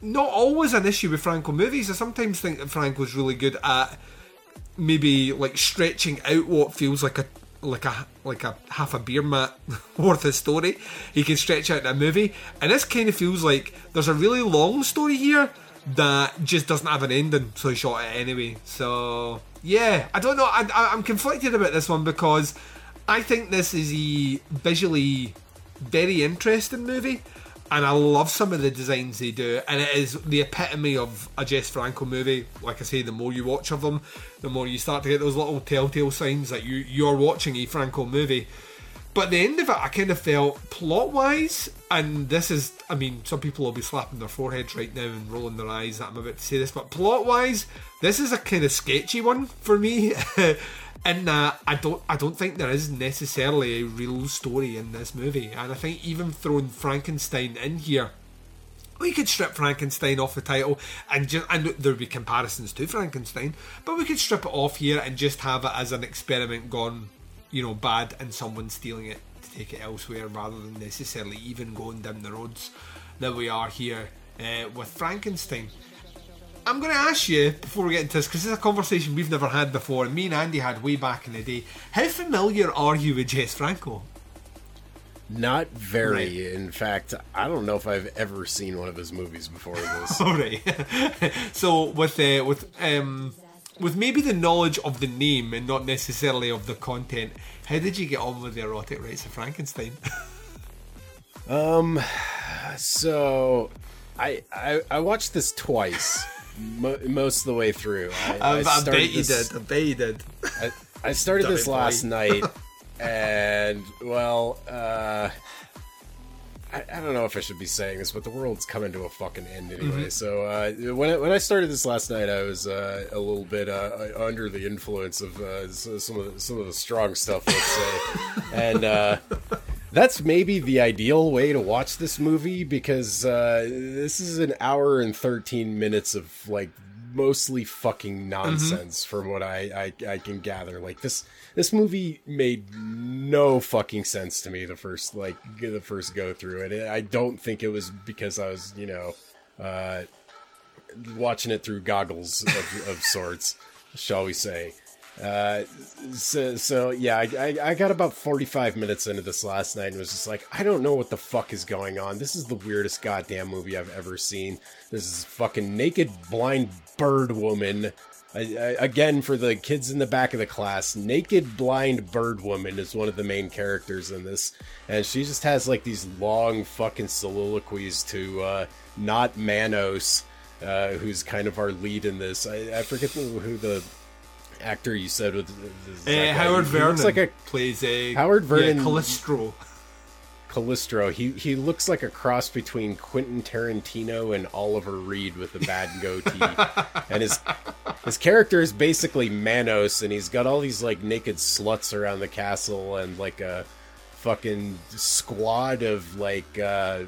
not always an issue with Franco movies. I sometimes think that Franco's really good at maybe like stretching out what feels like a like a like a half a beer mat worth of story he can stretch out in a movie. And this kind of feels like there's a really long story here that just doesn't have an ending, so he shot it anyway. So yeah, I don't know. I, I, I'm conflicted about this one because I think this is a visually very interesting movie, and I love some of the designs they do, and it is the epitome of a Jess Franco movie. Like I say, the more you watch of them, the more you start to get those little telltale signs that you, you're watching a Franco movie. But the end of it, I kind of felt plot-wise, and this is, I mean, some people will be slapping their foreheads right now and rolling their eyes that I'm about to say this, but plot-wise, this is a kind of sketchy one for me. In that I don't I don't think there is necessarily a real story in this movie. And I think even throwing Frankenstein in here, we could strip Frankenstein off the title and just, and there would be comparisons to Frankenstein, but we could strip it off here and just have it as an experiment gone, you know, bad, and someone stealing it to take it elsewhere rather than necessarily even going down the roads that we are here uh, with Frankenstein. I'm going to ask you, before we get into this, because this is a conversation we've never had before, and me and Andy had way back in the day, how familiar are you with Jess Franco? Not very. Right. In fact, I don't know if I've ever seen one of his movies before this. All right. So with uh, with um, with maybe the knowledge of the name and not necessarily of the content, how did you get on with the Erotic Rites of Frankenstein? um, so I, I I watched this twice. Most of the way through. I, I, I bet you this, did. I bet you did. I, I started this last night, and, well, uh, I, I don't know if I should be saying this, but the world's coming to a fucking end anyway. Mm-hmm. So uh, when, I, when I started this last night, I was uh, a little bit uh, under the influence of uh, some of the, some of the strong stuff, let's say. And... Uh, that's maybe the ideal way to watch this movie, because uh, this is an hour and thirteen minutes of, like, mostly fucking nonsense, mm-hmm. from what I, I, I can gather. Like, this this movie made no fucking sense to me the first, like, the first go through. And I don't think it was because I was, you know, uh, watching it through goggles of, of sorts, shall we say. Uh, so, so yeah, I, I, I got about forty-five minutes into this last night and was just like, I don't know what the fuck is going on. This is the weirdest goddamn movie I've ever seen. This is fucking naked blind bird woman. I, I, again, for the kids in the back of the class, naked blind bird woman is one of the main characters in this. And she just has like these long fucking soliloquies to, uh, not Manos, uh, who's kind of our lead in this. I, I forget who the... actor you said with uh, Howard Vernon looks like a, plays a Howard Vernon yeah, Cagliostro Cagliostro he he looks like a cross between Quentin Tarantino and Oliver Reed with a bad goatee, and his his character is basically Manos, and he's got all these like naked sluts around the castle and like a fucking squad of like uh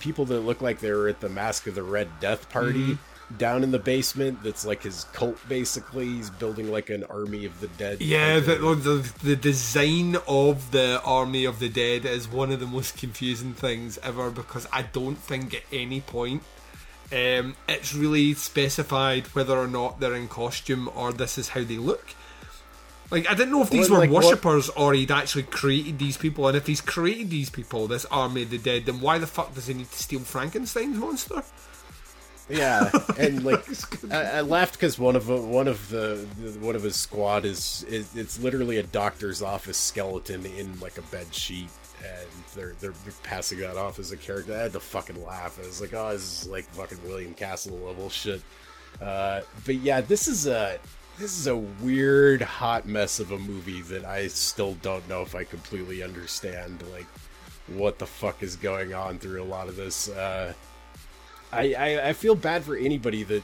people that look like they were at the Mask of the Red Death party, mm-hmm. down in the basement. That's like his cult, basically. He's building like an army of the dead. Yeah, the, the, the design of the army of the dead is one of the most confusing things ever, because I don't think at any point um, it's really specified whether or not they're in costume or this is how they look. Like, I didn't know if these well, were like, worshippers or he'd actually created these people, and if he's created these people, this army of the dead, then why the fuck does he need to steal Frankenstein's monster? Yeah, and like I, I laughed because one of one of the one of his squad is, is it's literally a doctor's office skeleton in like a bed sheet, and they're they're passing that off as a character. I had to fucking laugh. I was like, oh, this is like fucking William Castle level shit. Uh, but yeah, this is a this is a weird hot mess of a movie that I still don't know if I completely understand. Like, what the fuck is going on through a lot of this. Uh, I, I, I feel bad for anybody that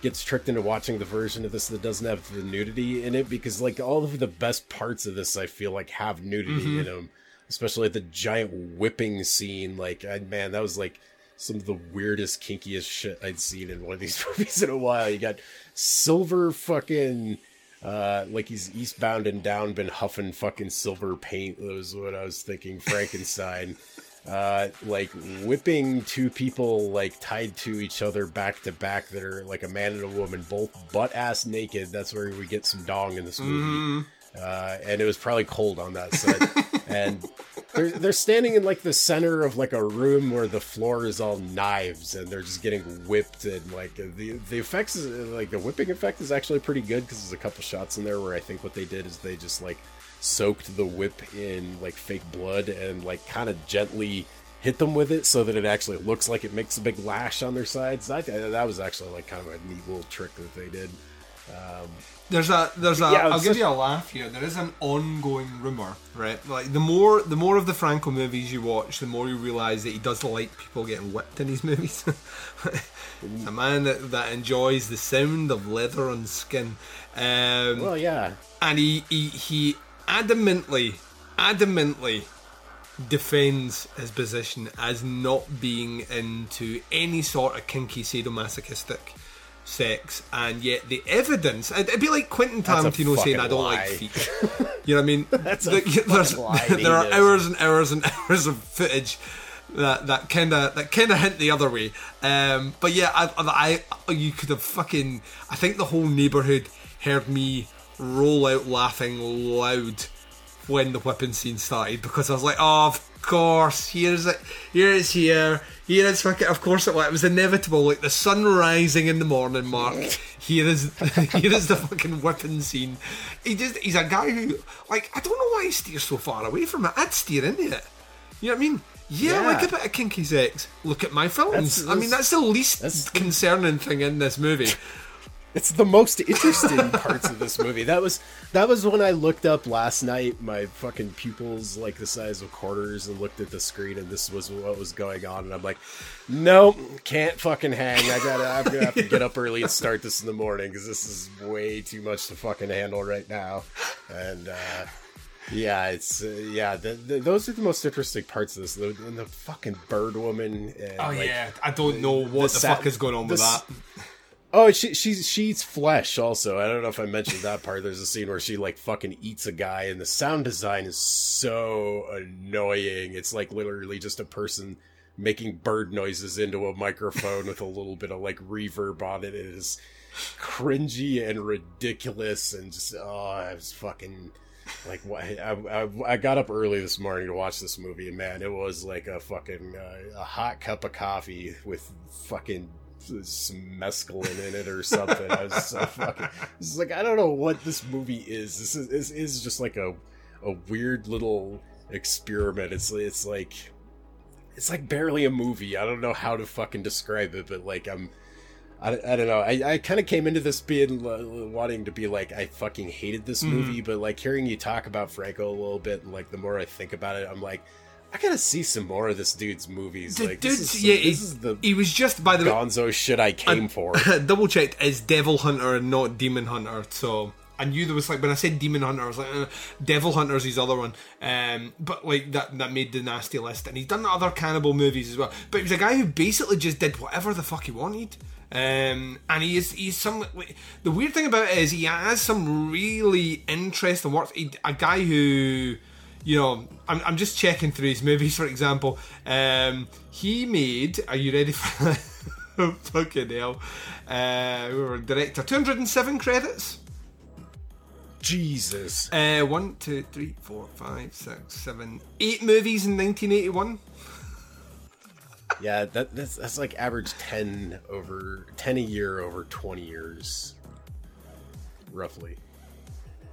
gets tricked into watching the version of this that doesn't have the nudity in it, because like all of the best parts of this I feel like have nudity, mm-hmm. in them, especially the giant whipping scene. Like, I, man, that was like some of the weirdest, kinkiest shit I'd seen in one of these movies in a while. You got silver fucking uh, like he's eastbound and down, been huffing fucking silver paint. That was what I was thinking. Frankenstein. Uh, like whipping two people like tied to each other back to back that are like a man and a woman, both butt ass naked. That's where we get some dong in this movie. Mm. uh, and it was probably cold on that set. And they're they're standing in like the center of like a room where the floor is all knives, and they're just getting whipped, and like the the effects is, like the whipping effect is actually pretty good because there's a couple shots in there where I think what they did is they just like soaked the whip in like fake blood and like kind of gently hit them with it so that it actually looks like it makes a big lash on their sides. I that was actually like kind of a neat little trick that they did. Um, there's a there's a yeah, I'll give just... you a laugh here. There is an ongoing rumor, right? Like the more the more of the Franco movies you watch, the more you realise that he does like people getting whipped in his movies. It's a man that, that enjoys the sound of leather on skin. Um, well, yeah, and he he, he adamantly adamantly. defends his position as not being into any sort of kinky sadomasochistic sex, and yet the evidence, it'd be like Quentin Tarantino saying I don't lie. like feet. You know what I mean? That's the, a there's, lie there are hours and hours and hours of footage that that kind of that kind of hint the other way. Um, but yeah, I, I you could have fucking I think the whole neighbourhood heard me roll out laughing loud when the whipping scene started, because I was like, oh, of course, here's it, here it's here, here it's fucking, of course it was, it was inevitable, like the sun rising in the morning, Mark, here is here is the fucking whipping scene. He just, he's a guy who, like, I don't know why he steers so far away from it, I'd steer into it, you know what I mean? Yeah, yeah. Like a bit of kinky sex, look at my films, that's, that's, I mean, that's the least that's, concerning thing in this movie. It's the most interesting parts of this movie. That was that was when I looked up last night, my fucking pupils like the size of quarters, and looked at the screen, and this was what was going on. And I'm like, nope, can't fucking hang. I gotta, I'm gonna have to get up early and start this in the morning because this is way too much to fucking handle right now. And uh, yeah, it's uh, yeah, the, the, those are the most interesting parts of this. The, and the fucking bird woman. And, oh like, yeah, I don't know what the, the fuck sat- is going on with that. Oh, she she she eats flesh also. I don't know if I mentioned that part. There's a scene where she like fucking eats a guy, and the sound design is so annoying. It's like literally just a person making bird noises into a microphone with a little bit of like reverb on it. It is cringy and ridiculous, and just oh, I was fucking like I I, I got up early this morning to watch this movie, and man, it was like a fucking uh, a hot cup of coffee with fucking some mescaline in it or something. I was so fucking. It's like I don't know what this movie is. This is this is just like a a weird little experiment. It's it's like it's like barely a movie. I don't know how to fucking describe it, but like I'm. I, I don't know. I, I kind of came into this being uh, wanting to be like I fucking hated this movie, mm. but like hearing you talk about Franco a little bit, and like the more I think about it, I'm like, I gotta see some more of this dude's movies. The like, dude's, this is, yeah, this he, is the he was just by the gonzo way, shit I came I, for. Double checked is Devil Hunter and not Demon Hunter, so I knew there was like when I said Demon Hunter, I was like uh, Devil Hunter's his other one, um, but like that that made the nasty list, and he's done other cannibal movies as well. But he was a guy who basically just did whatever the fuck he wanted, um, and he is he's some. Like, the weird thing about it is he has some really interesting works. He, a guy who. You know, I'm I'm just checking through his movies, for example. Um, he made... Are you ready for that? Fucking hell. Uh, we were director. two hundred seven credits. Jesus. Uh, one, two, three, four, five, six, seven, eight movies in nineteen eighty-one. Yeah, that that's, that's like average ten over... ten a year over twenty years. Roughly.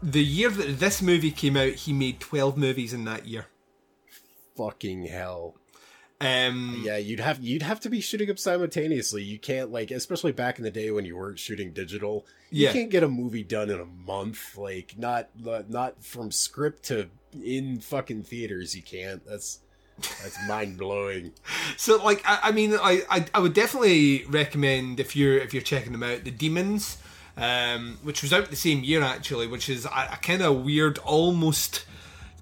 The year that this movie came out, he made twelve movies in that year. Fucking hell. Um, yeah, you'd have you'd have to be shooting them simultaneously. You can't, like, especially back in the day when you weren't shooting digital. You yeah. can't get a movie done in a month. Like, not not from script to in fucking theaters. You can't. That's that's mind blowing. So, like, I, I mean, I, I I would definitely recommend if you're if you're checking them out, The Demons. Um, which was out the same year actually, which is a, a kind of weird, almost,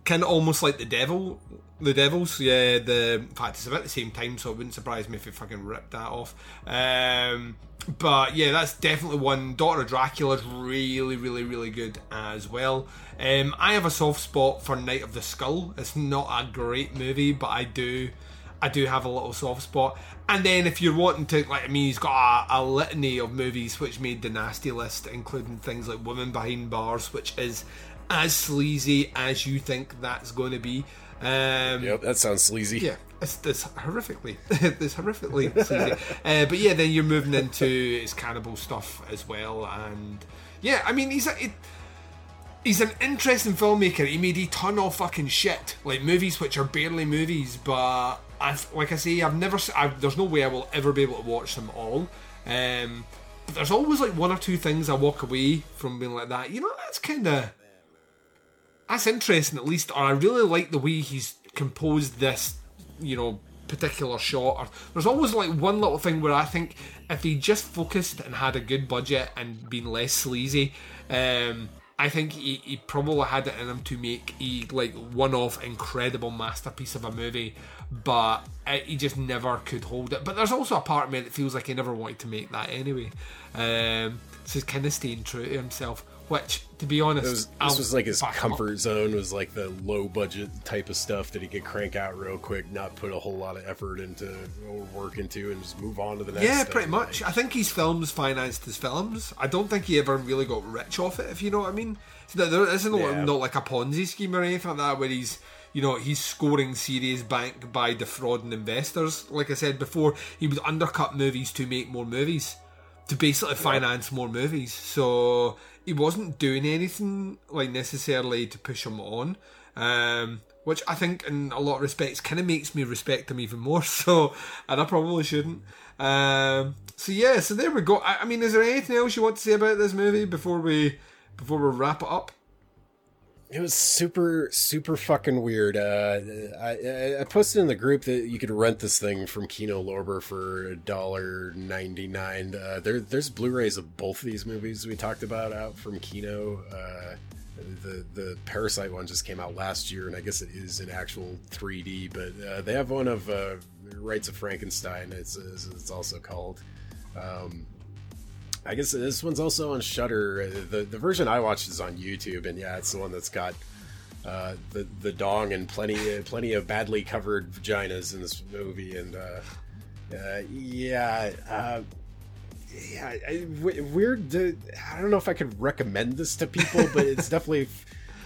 kind of almost like the devil, the devils. Yeah, the in fact it's about the same time, so it wouldn't surprise me if they fucking ripped that off. Um, but yeah, that's definitely one. Daughter of Dracula's really, really, really good as well. Um, I have a soft spot for Night of the Skull. It's not a great movie, but I do, I do have a little soft spot. And then if you're wanting to, like, I mean, he's got a, a litany of movies which made the nasty list, including things like Women Behind Bars, which is as sleazy as you think that's going to be. Um, yep, that sounds sleazy. Yeah, it's, it's horrifically, it's horrifically sleazy. Uh, but yeah, then you're moving into his cannibal stuff as well. And yeah, I mean, he's a... It, He's an interesting filmmaker. He made a ton of fucking shit, like movies which are barely movies. But I've, like I say, I've never. I've, there's no way I will ever be able to watch them all. Um, but there's always like one or two things I walk away from being like that. You know, that's kind of that's interesting at least. Or I really like the way he's composed this, you know, particular shot. Or there's always like one little thing where I think if he just focused and had a good budget and been less sleazy. Um, I think he, he probably had it in him to make a like one-off incredible masterpiece of a movie, but it, he just never could hold it. But there's also a part of me that feels like he never wanted to make that anyway. Um, so he's kind of staying true to himself, which, to be honest... Was, this I'll was like his comfort up. zone, was like the low-budget type of stuff that he could crank out real quick, not put a whole lot of effort into or work into, and just move on to the next Yeah, stuff. pretty much. I think his films financed his films. I don't think he ever really got rich off it, if you know what I mean. So there isn't yeah. not like a Ponzi scheme or anything like that, where he's... You know, he's scoring serious bank by defrauding investors. Like I said before, he would undercut movies to make more movies, to basically finance yeah. more movies. So he wasn't doing anything like necessarily to push him on, um, which I think in a lot of respects kind of makes me respect him even more. So, and I probably shouldn't. Um, so yeah, so there we go. I, I mean, is there anything else you want to say about this movie before we before we wrap it up? It was super, super fucking weird. Uh, I, I posted in the group that you could rent this thing from Kino Lorber for one dollar ninety-nine. Uh, there, there's Blu-rays of both of these movies we talked about out from Kino. Uh, the the Parasite one just came out last year, and I guess it is in actual three D. But uh, they have one of uh, Rites of Frankenstein. It's it's also called. Um, I guess this one's also on Shudder. The the version I watched is on YouTube, and yeah, it's the one that's got uh, the the dong and plenty plenty of badly covered vaginas in this movie. And uh, uh, yeah, uh, yeah, I, w- weird. To, I don't know if I could recommend this to people, but it's definitely.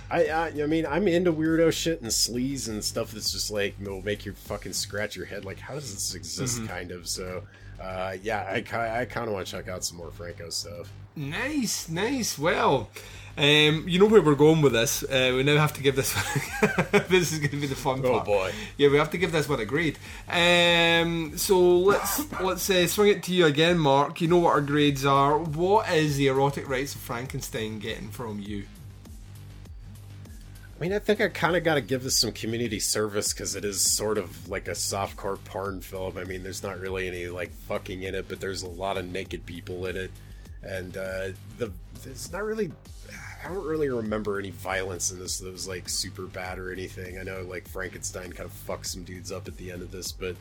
I, I I mean, I'm into weirdo shit and sleaze and stuff that's just like will make you fucking scratch your head. Like, how does this exist? Mm-hmm. Kind of so. Uh, yeah, I, I kind of want to check out some more Franco stuff. Nice, nice. Well, um, you know where we're going with this. Uh, we now have to give this one... this is going to be the fun part. Oh, boy. Yeah, we have to give this one a grade. Um, so let's let's uh, swing it to you again, Mark. You know what our grades are. What is the Erotic Rites of Frankenstein getting from you? I mean, I think I kind of got to give this some community service because it is sort of like a softcore porn film. I mean, there's not really any like fucking in it, but there's a lot of naked people in it, and uh, the it's not really. I don't really remember any violence in this that was like super bad or anything. I know like Frankenstein kind of fucks some dudes up at the end of this, but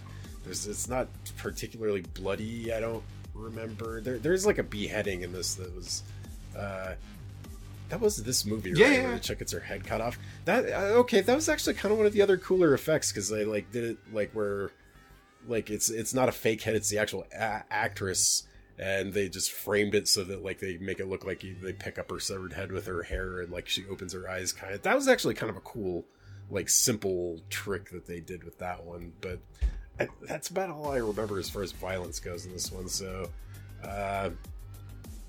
there's it's not particularly bloody. I don't remember. There there's like a beheading in this that was. Uh, That was this movie, right? Yeah, yeah. Where the chick gets her head cut off. That okay. That was actually kind of one of the other cooler effects because they like did it like where, like it's it's not a fake head; it's the actual a- actress, and they just framed it so that like they make it look like you, they pick up her severed head with her hair and like she opens her eyes. Kind of that was actually kind of a cool, like simple trick that they did with that one. But I, that's about all I remember as far as violence goes in this one. So. uh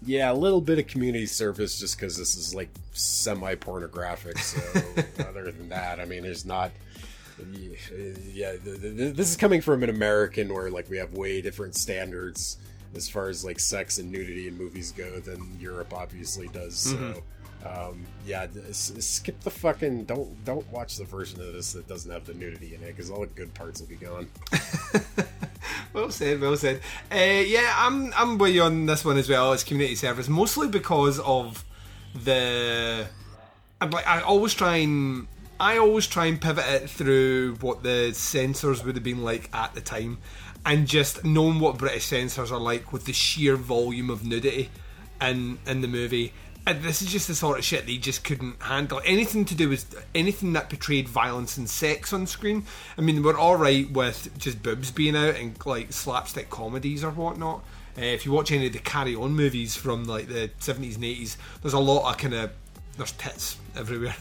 Yeah, a little bit of community service just because this is like semi-pornographic. So other than that, I mean, there's not. Yeah, this is coming from an American where like we have way different standards as far as like sex and nudity in movies go than Europe obviously does. So mm-hmm. um, yeah, skip the fucking don't don't watch the version of this that doesn't have the nudity in it because all the good parts will be gone. Well said, well said. Uh, yeah, I'm I'm with you on this one as well. It's community service, mostly because of the. I'm like I always try and I always try and pivot it through what the censors would have been like at the time, and just knowing what British censors are like with the sheer volume of nudity in in the movie. And this is just the sort of shit they just couldn't handle. Anything to do with anything that portrayed violence and sex on screen. I mean, we're all right with just boobs being out and like slapstick comedies or whatnot. Uh, if you watch any of the Carry On movies from like the seventies and eighties, there's a lot of kind of there's tits everywhere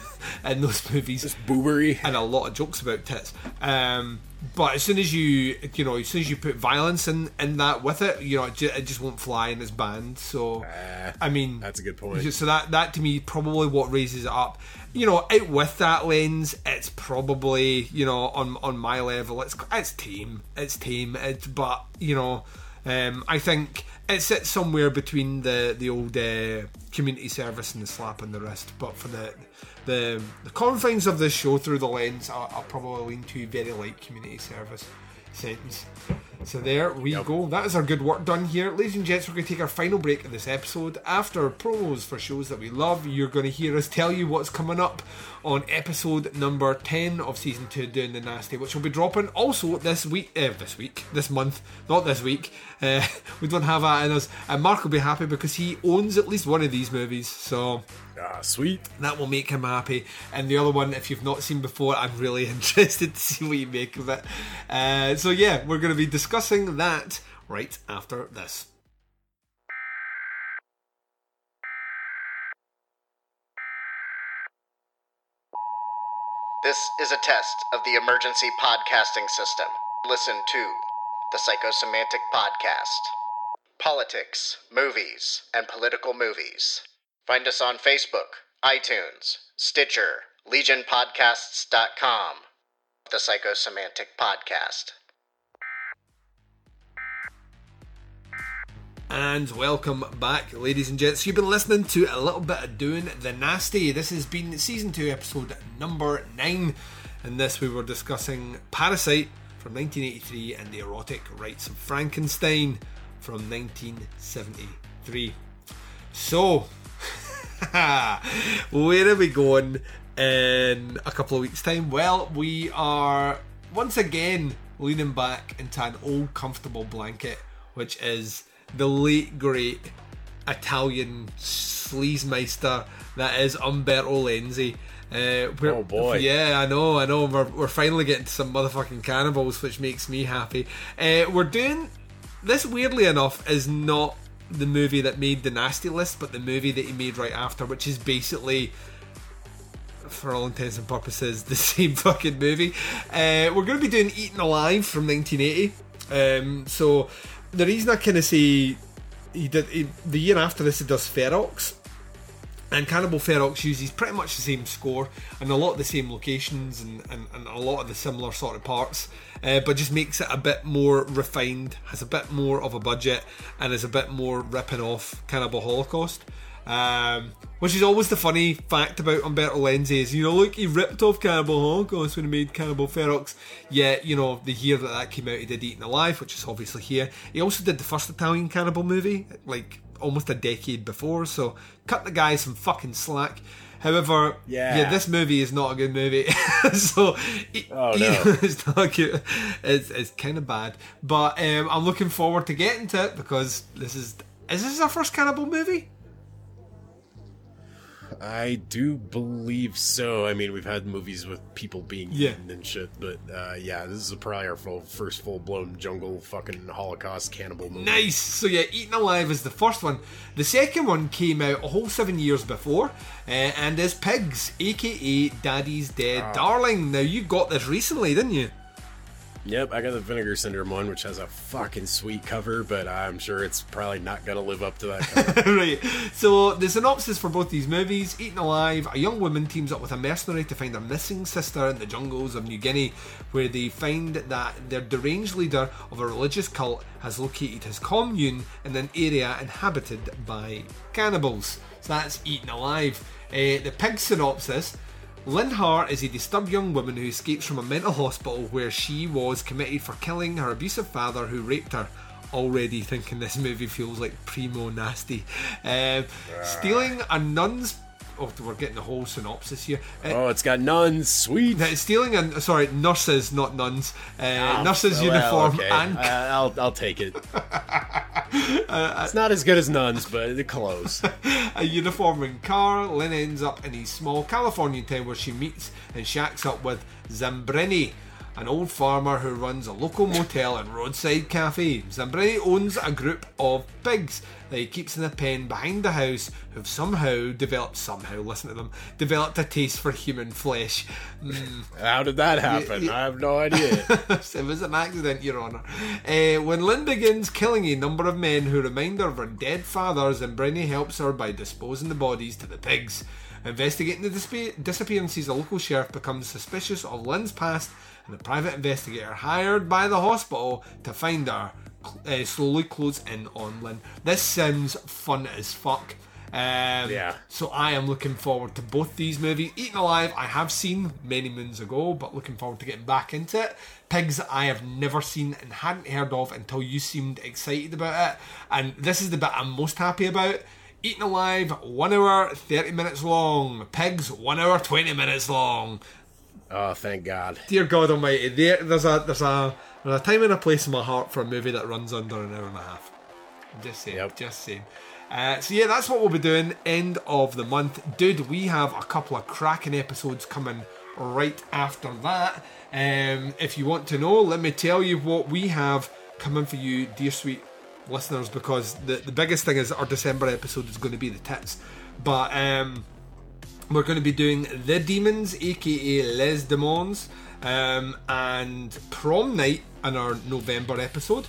in those movies. It's boobery and a lot of jokes about tits. Um, but as soon as you you know, as soon as you put violence in, in that with it, you know, it, ju- it just won't fly in this band. So uh, I mean, that's a good point. So that that to me probably what raises it up. You know, out with that lens, it's probably you know on on my level, it's it's tame, it's tame. It, but you know. Um, I think it sits somewhere between the the old uh, community service and the slap on the wrist, but for the the, the confines of this show through the lens, I'll, I'll probably lean to very light community service sentence. So there we yep. go. That is our good work done here, ladies and gents. We're going to take our final break of this episode. After promos for shows that we love, you're going to hear us tell you what's coming up on episode number ten of season two of Doing the Nasty, which will be dropping also this week, uh, this week, this month, not this week. Uh, we don't have that in us, and Mark will be happy because he owns at least one of these movies. So. Ah, sweet. That will make him happy. And the other one, if you've not seen before, I'm really interested to see what you make of it. Uh, so yeah, we're going to be discussing that right after this. This is a test of the emergency podcasting system. Listen to the Psychosemantic Podcast. Politics, movies, and political movies. Find us on Facebook, iTunes, Stitcher, legion podcasts dot com, the Psychosemantic Podcast. And welcome back, ladies and gents. You've been listening to a little bit of Doing the Nasty. This has been season two, episode number nine. In this, we were discussing Parasite from nineteen eighty-three and The Erotic Rites of Frankenstein from nineteen seventy-three. So... where are we going in a couple of weeks' time? Well, we are once again leaning back into an old comfortable blanket, which is the late great Italian sleazemeister that is Umberto Lenzi. Uh, oh boy! Yeah, I know, I know. We're we're finally getting to some motherfucking cannibals, which makes me happy. Uh, we're doing this. Weirdly enough, is not the movie that made the nasty list, but the movie that he made right after, which is basically, for all intents and purposes, the same fucking movie. Uh, we're going to be doing Eaten Alive from nineteen eighty. Um, so the reason I kind of say he did he, the year after this, he does Ferox, and Cannibal Ferox uses pretty much the same score and a lot of the same locations and, and, and a lot of the similar sort of parts, uh, but just makes it a bit more refined, has a bit more of a budget, and is a bit more ripping off Cannibal Holocaust. Um, which is always the funny fact about Umberto Lenzi is, you know, look, he ripped off Cannibal Holocaust when he made Cannibal Ferox, yet, you know, the year that that came out he did Eaten Alive, which is obviously here. He also did the first Italian cannibal movie, like almost a decade before, so cut the guy some fucking slack. However, yeah, yeah this movie is not a good movie. so it, oh, no. It's not good. It's, it's kind of bad, but um, I'm looking forward to getting to it because this is is this our first cannibal movie? I do believe so. I mean, we've had movies with people being yeah. eaten and shit, but uh, yeah, this is probably our full, first full-blown jungle fucking Holocaust cannibal movie. Nice! So yeah, Eaten Alive is the first one. The second one came out a whole seven years before, uh, and is Pigs, aka Daddy's Dead oh. Darling. Now, you got this recently, didn't you? Yep, I got the Vinegar Syndrome one, which has a fucking sweet cover, but I'm sure it's probably not going to live up to that cover. Right. So, the synopsis for both these movies, Eaten Alive, a young woman teams up with a mercenary to find her missing sister in the jungles of New Guinea, where they find that their deranged leader of a religious cult has located his commune in an area inhabited by cannibals. So, that's Eaten Alive. Uh, the pig synopsis... Lindhar is a disturbed young woman who escapes from a mental hospital where she was committed for killing her abusive father who raped her. Already thinking this movie feels like primo nasty. Uh, stealing a nun's oh, we're getting the whole synopsis here. It, oh, it's got nuns. Sweet. It's stealing a sorry, nurses, not nuns. Uh, oh, nurses uniform. Well, okay. And uh, I'll I'll take it. uh, it's not as good as nuns, but it's close. A uniform and car. Lynn ends up in a small Californian town where she meets and shacks up with Zambrini, an old farmer who runs a local motel and roadside cafe. Zambrini owns a group of pigs that he keeps in a pen behind the house, who've somehow developed, somehow, listen to them, developed a taste for human flesh. Mm. How did that happen? Yeah, yeah. I have no idea. It was an accident, Your Honour. Uh, when Lynn begins killing a number of men who remind her of her dead father, Zambrini helps her by disposing the bodies to the pigs. Investigating the dis- disappearances, a local sheriff becomes suspicious of Lynn's past, and the private investigator hired by the hospital to find her uh, slowly close in on Lynn. This sounds fun as fuck. Um, yeah. So I am looking forward to both these movies. Eaten Alive, I have seen many moons ago, but looking forward to getting back into it. Pigs, I have never seen and hadn't heard of until you seemed excited about it. And this is the bit I'm most happy about. Eaten Alive, one hour, thirty minutes long. Pigs, one hour, twenty minutes long. Oh, thank God. Dear God almighty, there, there's, a, there's, a, there's a time and a place in my heart for a movie that runs under an hour and a half. Just saying, yep. just saying. Uh, so yeah, that's what we'll be doing end of the month. Dude, we have a couple of cracking episodes coming right after that. Um, if you want to know, let me tell you what we have coming for you, dear sweet listeners, because the, the biggest thing is our December episode is going to be the tits. But... um. We're going to be doing The Demons, aka Les Demons, um, and Prom Night in our November episode.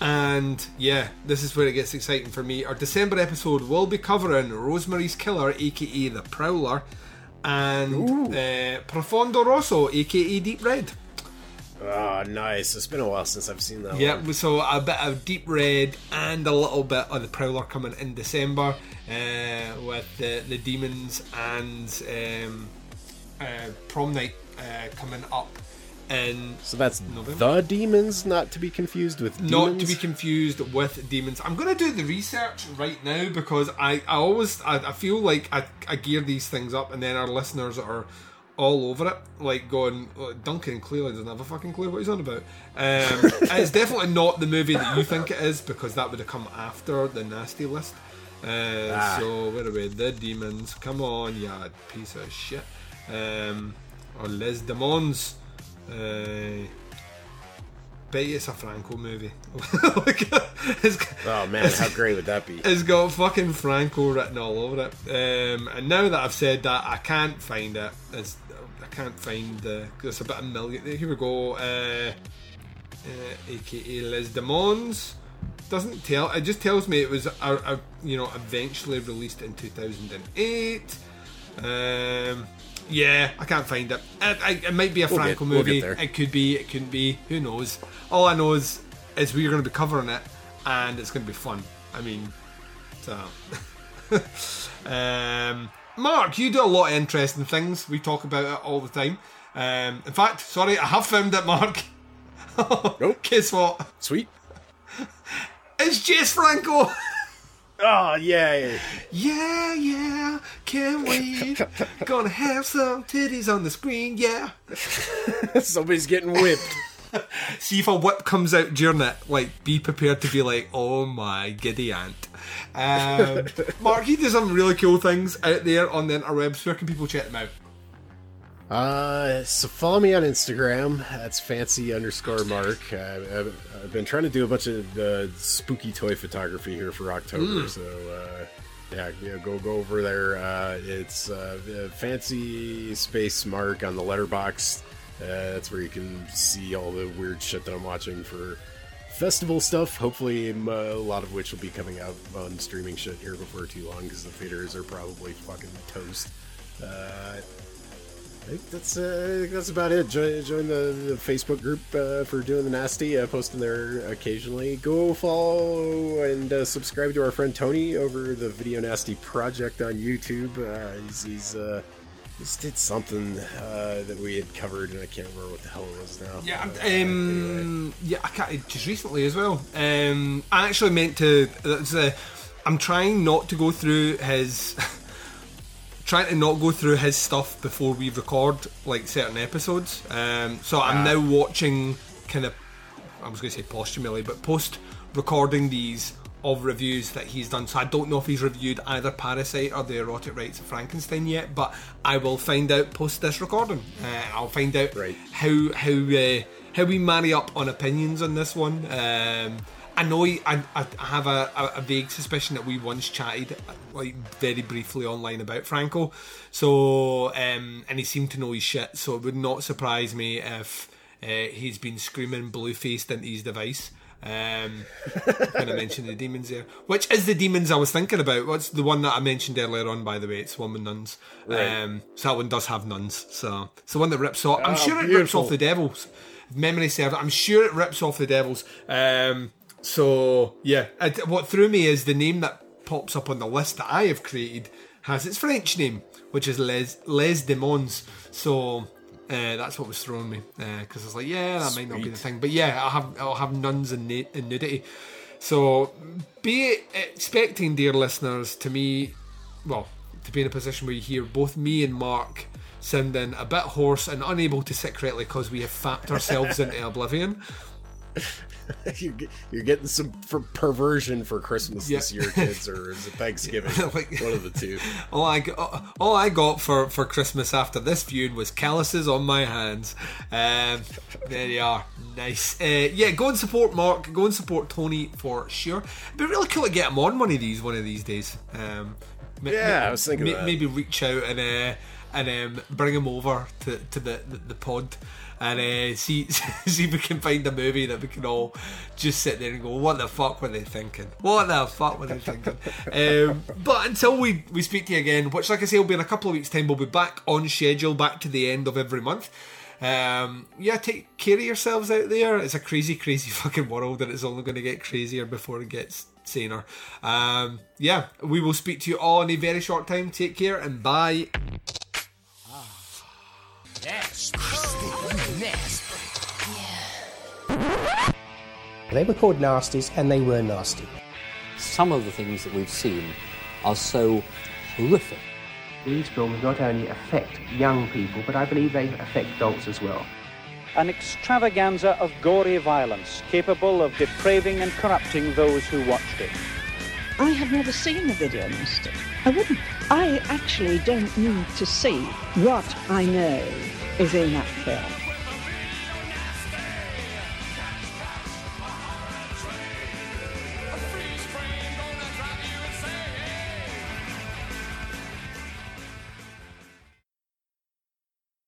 And yeah, this is where it gets exciting for me. Our December episode will be covering Rosemary's Killer, aka The Prowler, and uh, Profondo Rosso, aka Deep Red. Oh, nice. It's been a while since I've seen that yeah, one. Yeah, so a bit of Deep Red and a little bit of The Prowler coming in December uh, with the, the Demons and um, uh, Prom Night uh, coming up in So that's November. The Demons, not to be confused with Demons? Not to be confused with Demons. I'm going to do the research right now because I, I always I, I feel like I, I gear these things up and then our listeners are... all over it, like going, oh, Duncan clearly doesn't have a fucking clue what he's on about. Um, it's definitely not the movie that you think it is, because that would have come after the nasty list. Uh, ah. So, where are we? The Demons, come on, you piece of shit. Um, or Les Demons. Uh, bet you it's a Franco movie. Like, it's, oh man, how great would that be? It's got fucking Franco written all over it. Um, and now that I've said that, I can't find it. It's, I can't find the. There's a bit of million. Here we go. Uh, uh, A K A Les Demons. Doesn't tell. It just tells me it was, a, a, you know, eventually released in two thousand eight. Um, yeah, I can't find it. It, it, it might be a we'll Franco get, movie. We'll it could be. It couldn't be. Who knows? All I know is is we're going to be covering it, and it's going to be fun. I mean, so. um. Mark, you do a lot of interesting things. We talk about it all the time. Um, in fact, sorry, I have found it, Mark. Nope. Guess what? Sweet. It's Jess Franco. Oh, yeah. Yeah, yeah. Can't wait. Gonna have some titties on the screen, yeah. Somebody's getting whipped. See if a whip comes out during it, like, be prepared to be like, oh my giddy aunt. Um, Mark, you do some really cool things out there on the interwebs. Where can people check them out? Uh, so follow me on Instagram. That's fancy underscore Mark. I've, I've been trying to do a bunch of uh, spooky toy photography here for October, mm. so uh, yeah, yeah, go go over there. Uh, it's uh, fancy space Mark on the Letterboxd. Uh, that's where you can see all the weird shit that I'm watching for festival stuff, hopefully um, a lot of which will be coming out on streaming shit here before too long, because the theaters are probably fucking toast. uh, I think that's, uh, that's about it. Join, join the, the Facebook group uh, for Doing the Nasty, uh, posting there occasionally. Go follow and uh, subscribe to our friend Tony over the Video Nasty Project on YouTube. uh, he's, he's uh This did something uh, that we had covered, and I can't remember what the hell it was now. Yeah, but, um, anyway. yeah, I can't, just recently as well. Um, I actually meant to. Uh, I'm trying not to go through his trying to not go through his stuff before we record, like, certain episodes. Um, so yeah. I'm now watching, kind of, I was going to say posthumously, but post-recording these of reviews that he's done. So I don't know if he's reviewed either Parasite or The Erotic Rites of Frankenstein yet, but I will find out post this recording. Uh, I'll find out right. how how uh, how we marry up on opinions on this one. Um, I know he, I, I have a, a vague suspicion that we once chatted, like, very briefly online about Franco. So um, and he seemed to know his shit. So it would not surprise me if uh, he's been screaming blue-faced into his device. Um, when I mentioned the demons there, which is the demons I was thinking about. What's the one that I mentioned earlier on? By the way, it's one with nuns. Right. Um, so that one does have nuns. So it's the one that rips off. I'm oh, sure it beautiful. rips off the devils. Memory serves. I'm sure it rips off the devils. Um, so yeah, I, what threw me is the name that pops up on the list that I have created has its French name, which is Les Les Demons. So. Uh, that's what was throwing me, because uh, I was like, yeah, that Sweet. might not be the thing, but yeah, I'll have I'll have nuns and, na- and nudity. So be expecting, dear listeners, to me, well, to be in a position where you hear both me and Mark sounding a bit hoarse and unable to sit correctly because we have fapped ourselves into oblivion. You're getting some for perversion for Christmas yeah. this year, kids, or is it Thanksgiving? Like, one of the two. All I got, all I got for, for Christmas after this feud was calluses on my hands. Um, there you are. Nice. Uh, yeah, go and support Mark. Go and support Tony for sure. It'd be really cool to get him on one of these, one of these days. Um, yeah, ma- I was thinking ma- that. Maybe reach out and uh, and um, bring him over to to the the, the pod. And uh, see, see if we can find a movie that we can all just sit there and go, what the fuck were they thinking? What the fuck were they thinking? um, but until we, we speak to you again, which, like I say, will be in a couple of weeks' time, we'll be back on schedule, back to the end of every month. Um, yeah, take care of yourselves out there. It's a crazy, crazy fucking world, and it's only going to get crazier before it gets saner. Um, yeah, we will speak to you all in a very short time. Take care and bye. Nasty. Nasty. Yeah. They were called nasties and they were nasty. Some of the things that we've seen are so horrific. These films not only affect young people, but I believe they affect adults as well. An extravaganza of gory violence capable of depraving and corrupting those who watched it. I have never seen the video, Mister. I wouldn't. I actually don't need to see. What I know is in that film.